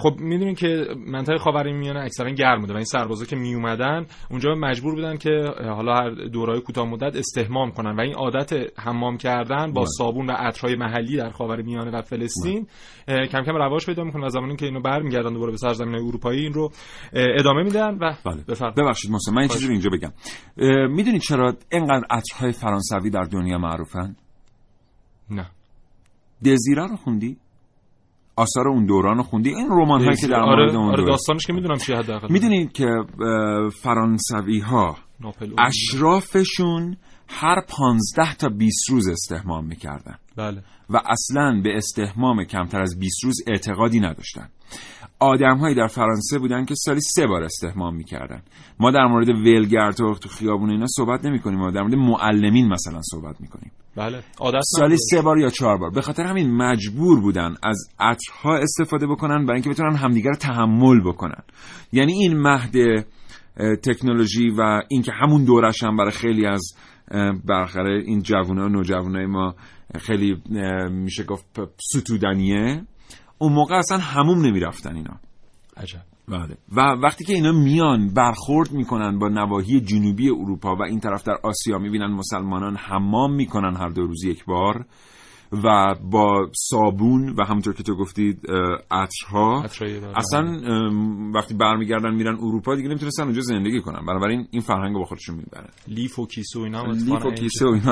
خب می‌دونین که منطقه خاورمیانه اکثرا گرم بوده و این سربازا که میومدن اونجا مجبور بودن که حالا هر دوره‌های کوتاه‌مدت استحمام کنن و این عادت حمام کردن با صابون و عطرهای محلی در خاورمیانه و فلسطین کم کم رواج پیدا می‌کنه و زمانی که اینو برمیگردن دوباره به سرزمین‌های اروپایی این رو ادامه میدن و ببخشید محسن، من چیزی رو اینجا بگم. میدونید چرا اینقدر عطرهای فرانسوی در دنیا معروفن؟ نه. دزیرا رو خوندی؟ آثار اون دوران رو خوندی؟ این رمان‌هایی که در مورد اون داستانش که میدونم چیه حداقل. میدونید که فرانسوی‌ها اشرافشون هر 15 تا 20 روز استحمام میکردن. بله. و اصلاً به استحمام کمتر از 20 روز اعتقادی نداشتن. آدم‌هایی در فرانسه بودن که سالی 3 بار استحمام می‌کردن. ما در مورد ولگرد و تو خیابون اینا صحبت نمی‌کنیم، ما در مورد معلمین مثلا صحبت می‌کنیم. بله. عادت سالی 3 بار یا 4 بار. به خاطر همین مجبور بودن از عطرها استفاده بکنن برای اینکه بتونن همدیگر رو تحمل بکنن. یعنی این مهد تکنولوژی و اینکه همون دورش هم برای خیلی از بالاخره این جوونا و نوجوانای ما خیلی میشه گفت ستودنیه، اون موقع اصلا هموم نمیرفتن اینا. عجب. بله. و وقتی که اینا میان برخورد میکنن با نواحی جنوبی اروپا و این طرف در آسیا میبینن مسلمانان حمام میکنن هر 2 روز یک بار و با صابون و همونطور که تو گفتید عطرها، اصلا وقتی برمیگردن میرن اروپا دیگه نمیتونستن اونجا زندگی کنن، بنابراین این فرهنگو با خودشون میبرن. لیف و کیسه و اینا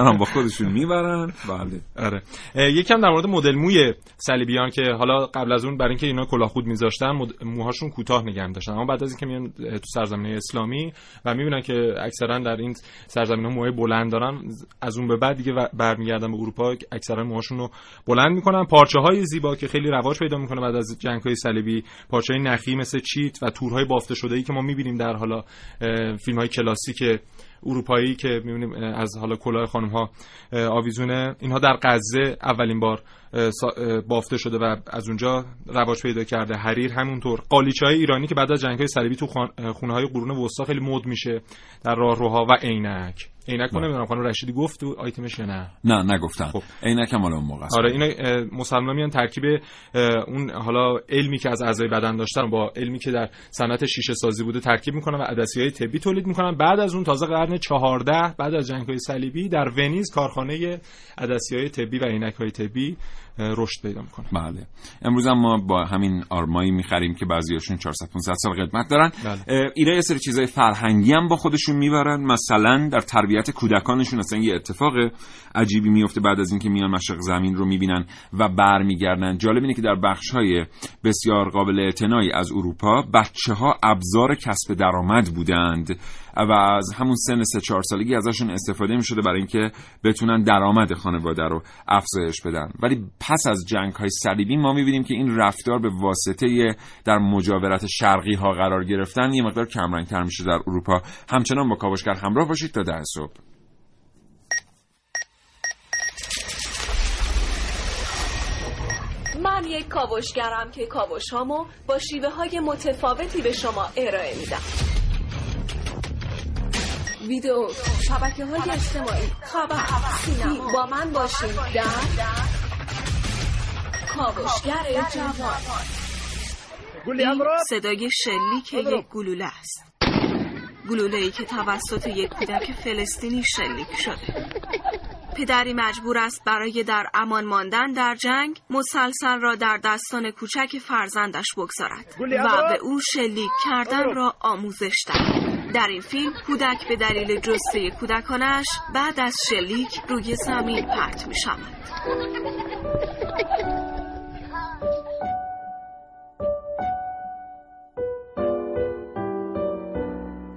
هم با خودشون میبرن. بله. آره. یکم در مورد مدل موی صلیبیان که حالا قبل از اون برای اینکه اینا کلاهخود میذاشتن موهاشون کوتاه نگه می‌داشتن، اما بعد از اینکه میان تو سرزمینه اسلامی و میبینن که اکثرا در این سرزمینه موهای بلند دارن، از اون به بعد دیگه برمیگردن به اروپا اکثرا شونو بلند میکنن. پارچه های زیبا که خیلی رواج پیدا میکنه بعد از جنگ های صلیبی، پارچه های نخی مثل چیت و تورهای بافته شده ای که ما میبینیم در حالا فیلم های کلاسیک اروپایی که میبینیم از حالا کلاه خانم ها آویزونه، اینها در غزه اولین بار بافته شده و از اونجا رواج پیدا کرده. حریر همونطور. قالیچه های ایرانی که بعد از جنگ های صلیبی تو خونه های قرون وسطا خیلی مد میشه در راهروها. و عینک. عینک نمیدونم خانم رشیدی گفت و آیتمش یا نه؟ نه نگفتن. عینک هم حالا اون موقع است. آره اینا مسلمانا میان ترکیب اون حالا علمی که از اعضای بدن داشتن با علمی که در صنعت شیشه سازی بوده ترکیب میکنن و عدسیهای طبی تولید میکنن. بعد از اون تازه قرن 14 بعد از جنگ‌های صلیبی در ونیز کارخانه عدسیهای طبی و عینک‌های طبی رشد پیدا میکنه. بله. امروز هم ما با همین آرمایی میخریم که بعضیاشون 400 500 سال قدمت دارن. بله. اینا یه سری چیزای فرهنگی هم با خودشون میبرن، مثلا در تربیت کودکانشون اصلا یه اتفاق عجیبی میفته بعد از اینکه میان مشرق زمین رو میبینن و برمیگردن. جالب اینه که در بخش‌های بسیار قابل اعتنایی از اروپا بچه‌ها ابزار کسب درآمد بودند و از همون سن 3-4 سالگی ازشون استفاده می‌شده برای اینکه بتونن درآمد خانواده رو افزایش بدن. ولی پس از جنگ‌های صلیبی ما می‌بینیم که این رفتار به واسطه در مجاورت شرقی ها قرار گرفتن یه مقدار کمرنگ‌تر میشه در اروپا. همچنان با کاوشگر همراه باشید تا 10 صبح. من یک کاوشگرم که کاوش هامو با شیوه های متفاوتی به شما ارائه میدم. ویدیو، شبکه‌های اجتماعی، خبر، سینما. با من باشید در کاوشگر جوان. صدای شلیک یک گلوله است. گلوله‌ای که توسط یک کودک فلسطینی شلیک شده. پدری مجبور است برای در امان ماندن در جنگ مسلسل را در دستان کوچک فرزندش بگذارد و به او شلیک کردن را آموزش دهد. در این فیلم کودک به دلیل جثه کودکانش بعد از شلیک روی زمین پرت می شود.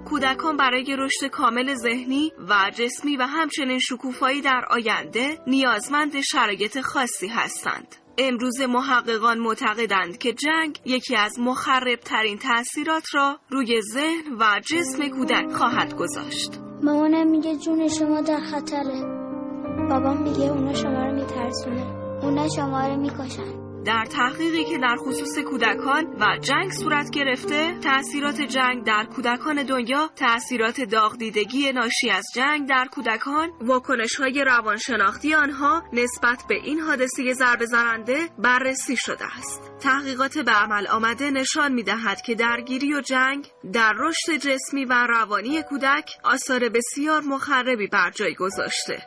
کودکان برای رشد کامل ذهنی و جسمی و همچنین شکوفایی در آینده نیازمند شرایط خاصی هستند. امروز محققان معتقدند که جنگ یکی از مخربترین تأثیرات را روی ذهن و جسم کودک خواهد گذاشت. مامانم میگه جون شما در خطره. بابام میگه اونا شما رو میترسونه. اونا شما رو میکشن. در تحقیقی که در خصوص کودکان و جنگ صورت گرفته، تأثیرات جنگ در کودکان دنیا، تأثیرات داغدیدگی ناشی از جنگ در کودکان، واکنش‌های روانشناختی آنها نسبت به این حادثه ضربه زننده بررسی شده است. تحقیقات به عمل آمده نشان می‌دهد که درگیری و جنگ در رشد جسمی و روانی کودک آثار بسیار مخربی بر جای گذاشته.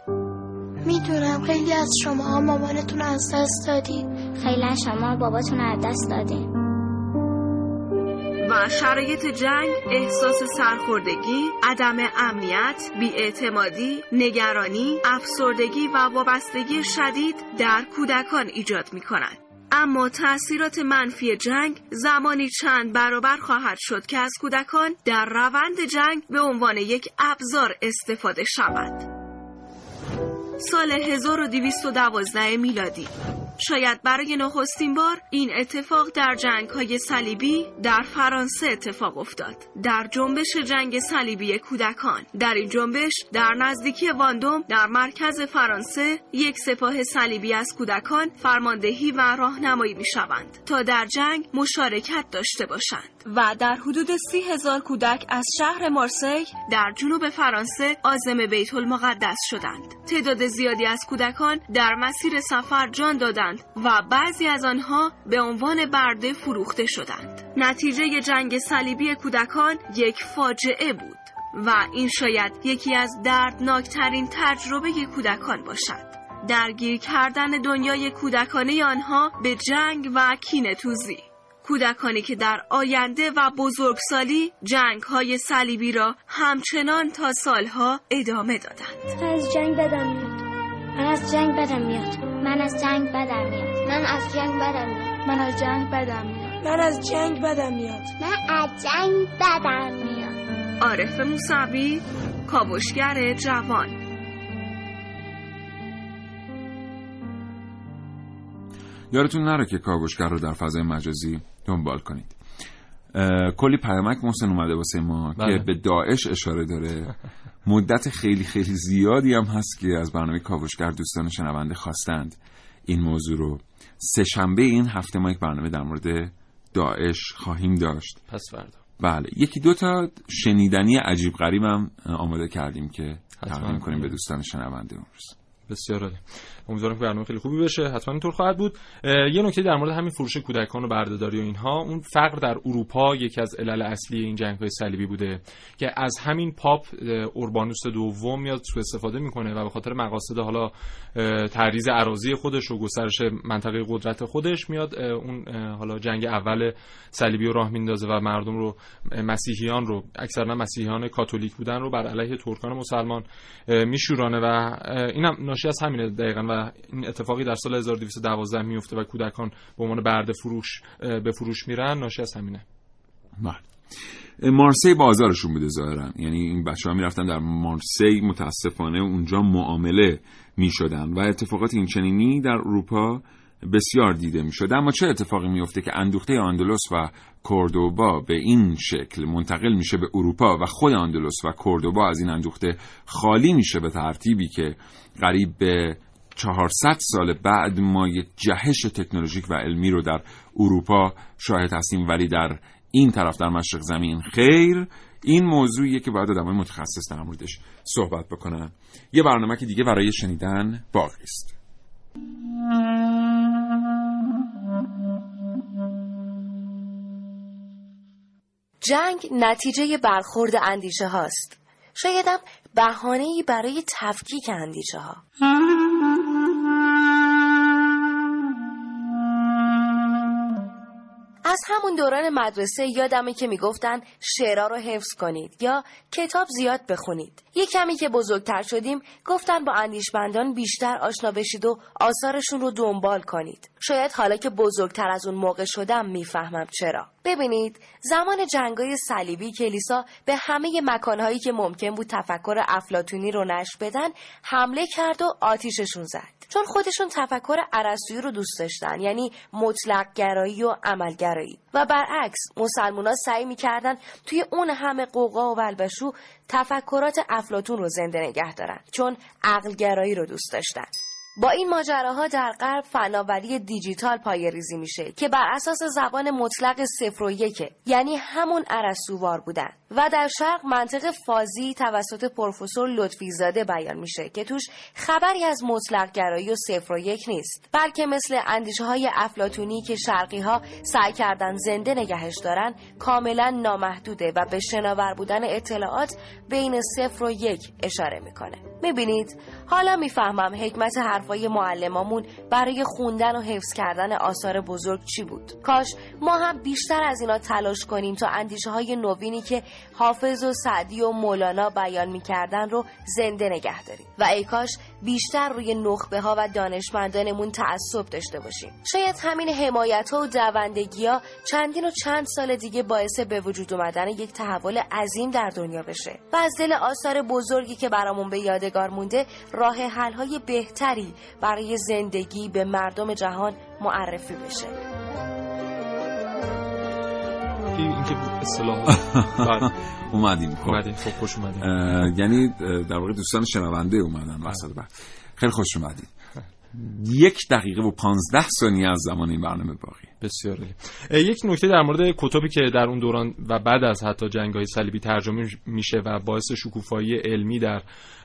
میدونم خیلی از شما ها مامانتون از دست دادی، خیلی از شما باباتون از دست دادی و شرایط جنگ احساس سرخوردگی، عدم امنیت، بی‌اعتمادی، نگرانی، افسردگی و وابستگی شدید در کودکان ایجاد می کنند. اما تأثیرات منفی جنگ زمانی چند برابر خواهد شد که از کودکان در روند جنگ به عنوان یک ابزار استفاده شود. سال 1212 میلادی شاید برای نخستین بار این اتفاق در جنگ‌های صلیبی در فرانسه اتفاق افتاد. در جنبش جنگ صلیبی کودکان، در این جنبش در نزدیکی واندوم در مرکز فرانسه یک سپاه صلیبی از کودکان فرماندهی و راهنمایی می‌شوند تا در جنگ مشارکت داشته باشند و در حدود 30,000 کودک از شهر مارسی در جنوب فرانسه عازم بیت المقدس شدند. تعداد زیادی از کودکان در مسیر سفر جان دادند و بعضی از آنها به عنوان برده فروخته شدند. نتیجه جنگ صلیبی کودکان یک فاجعه بود و این شاید یکی از دردناکترین تجربه کودکان باشد. درگیر کردن دنیای کودکانه آنها به جنگ و کینه‌توزی. کودکانی که در آینده و بزرگسالی جنگ‌های صلیبی را همچنان تا سالها ادامه دادند. از جنگ بدم میاد. من از جنگ بدم میاد. من از جنگ بدم میاد. من از جنگ بدم میاد. من از جنگ بدم میاد. من از جنگ بدم میاد. من از جنگ بدم میاد. عارف موسوی، کاوشگر جوان. یادتون نره که کاوشگر رو در فضای مجازی دنبال کنید. کلی پیامک محسن اومده واسه ما بله. که به داعش اشاره داره. مدت خیلی خیلی زیادی هم هست که از برنامه کاوشگر دوستان شنونده خواستند این موضوع رو. سه شنبه این هفته ما یک برنامه در مورد داعش خواهیم داشت. پس فردا. بله، یکی دو تا شنیدنی عجیب غریب هم آماده کردیم که تقدیم کنیم به دوستان شنونده اون روز. بسیار عالی. امیدوارم که برنامه خیلی خوبی بشه. حتما اینطور خواهد بود. یه نکته در مورد همین فروش کودکان و بردهداری و اینها، اون فقر در اروپا یکی از علل اصلی این جنگ‌های صلیبی بوده که از همین پاپ اوربانوس دوم میاد سوء استفاده میکنه و به خاطر مقاصد حالا تعریض اراضی خودش و گسترش منطقه قدرت خودش میاد اون حالا جنگ اول صلیبی رو راه میندازه و مردم رو، مسیحیان رو، اکثرا مسیحیان کاتولیک بودن رو بر علیه ترکان مسلمان میشورانه و اینم ناشی از همینه دقیقاً و این اتفاقی در سال 1212 میفته و کودکان به عنوان برده فروش به فروش میرن، ناشی از همینه. بله. مارسی بازارشون بوده ظاهرا، یعنی این بچه‌ها میرفتن در مارسی، متاسفانه اونجا معامله میشدن و اتفاقات این چنینی در اروپا بسیار دیده میشد. اما چه اتفاقی میفته که اندوخته اندلس و کوردوبا به این شکل منتقل میشه به اروپا و خود اندلس و کوردوبا از این اندوخته خالی میشه به ترتیبی که قریب به 400 سال بعد ما یک جهش تکنولوژیک و علمی رو در اروپا شاهد هستیم، ولی در این طرف در مشرق زمین خیر. این موضوعیه که باید آدمای متخصص در موردش صحبت بکنن. یه برنامه که دیگه برای شنیدن باقی است. جنگ نتیجه برخورد اندیشه هاست، شایدم بهانه‌ای برای تفکیک اندیشه ها. از همون دوران مدرسه یادمه که میگفتن شعرها رو حفظ کنید یا کتاب زیاد بخونید. یه کمی که بزرگتر شدیم گفتن با اندیشمندان بیشتر آشنا بشید و آثارشون رو دنبال کنید. شاید حالا که بزرگتر از اون موقع شدم میفهمم چرا. ببینید، زمان جنگای صلیبی کلیسا به همه مکانهایی که ممکن بود تفکر افلاطونی رو نشر بدن حمله کرد و آتیششون زد، چون خودشون تفکر ارسطویی رو دوست داشتن، یعنی مطلق گرایی و عملگرایی. و برعکس مسلمونا سعی می‌کردن توی اون همه قوقا و بلبشو تفکرات افلاطون رو زنده نگه دارن، چون عقل گرایی رو دوست داشتن. با این ماجراها در غرب فناوری دیجیتال پایه‌ریزی میشه که بر اساس زبان مطلق 0 و 1، یعنی همون ارسطووار بودن. و در شرق منطق فازی توسط پروفسور لطفی زاده بیان میشه که توش خبری از مطلق گرایی و 0 و 1 نیست، بلکه مثل اندیشه‌های افلاطونی که شرقی‌ها سعی کردن زنده نگهش دارن کاملا نامحدوده و به شناور بودن اطلاعات بین 0 و 1 اشاره میکنه. میبینید، حالا میفهمم حکمت حرفای معلمامون برای خوندن و حفظ کردن آثار بزرگ چی بود. کاش ما هم بیشتر از اینا تلاش کنیم تا اندیشه‌های نوینی که حافظ و سعدی و مولانا بیان می‌کردن رو زنده نگه داریم و ای کاش بیشتر روی نخبه‌ها و دانشمندانمون تعصب داشته باشیم. شاید همین حمایت‌ها و دوندگی‌ها چندین و چند سال دیگه باعث به وجود اومدن یک تحول عظیم در دنیا بشه و از دل آثار بزرگی که برامون به یادگار مونده راه حل‌های بهتری برای زندگی به مردم جهان معرفی بشه. این که اصطلاح اومدیم، خب خوش اومدیم، یعنی در واقع دوستان شنونده اومدن وسط بعد. خیلی خوش اومدید. 1 دقیقه و 15 ثانیه از زمان این برنامه باقی. بسیار عالی. یک نکته در مورد کتابی که در اون دوران و بعد از حتی جنگ‌های صلیبی ترجمه میشه و باعث شکوفایی علمی در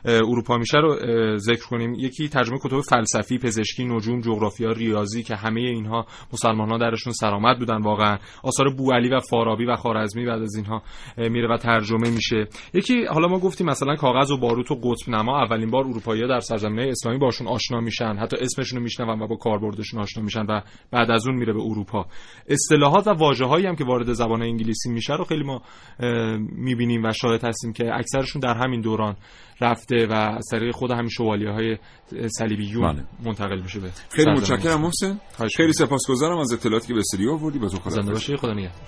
اروپا میشه رو ذکر کنیم. یکی ترجمه کتاب فلسفی، پزشکی، نجوم، جغرافیا، ریاضی که همه اینها مسلمان‌ها درشون سرآمد بودن. واقعا آثار بو علی و فارابی و خوارزمی بعد از اینها میره و ترجمه میشه. یکی حالا ما گفتیم مثلا کاغذ و باروت و قطب‌نما اولین بار اروپایی‌ها در سرزمین‌های اسلامی باشون آشنا میشن، حتی اسمشون رو میشنون و با کاربردشون آشنا میشن و بعد از اون میره به اروپا. اصطلاحات و واژه‌هایی هم که وارد زبان انگلیسی میشه رو خیلی ما میبینیم و شاهد هستیم که اکثرشون در همین دوران رفته و از طریق خود همین شوالیه‌های صلیبیون منتقل میشه به. خیلی متشکرم محسن، خیلی سپاسگزارم از اطلاعاتی که به استودیو آوردی. به تو خدا. زنده باشی. خدا نگهدار.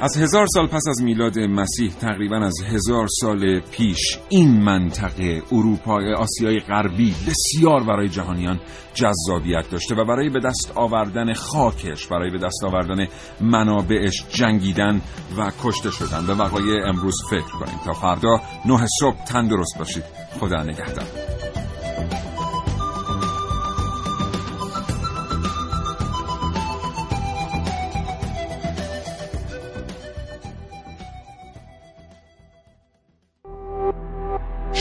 از 1000 سال پس از میلاد مسیح، تقریباً از 1000 سال پیش، این منطقه اروپا آسیای غربی بسیار برای جهانیان جذابیت داشته و برای به دست آوردن خاکش، برای به دست آوردن منابعش جنگیدن و کشته شدن. به وقایع امروز فکر کنیم. تا فردا 9 صبح تندرست باشید. خدا نگهدار.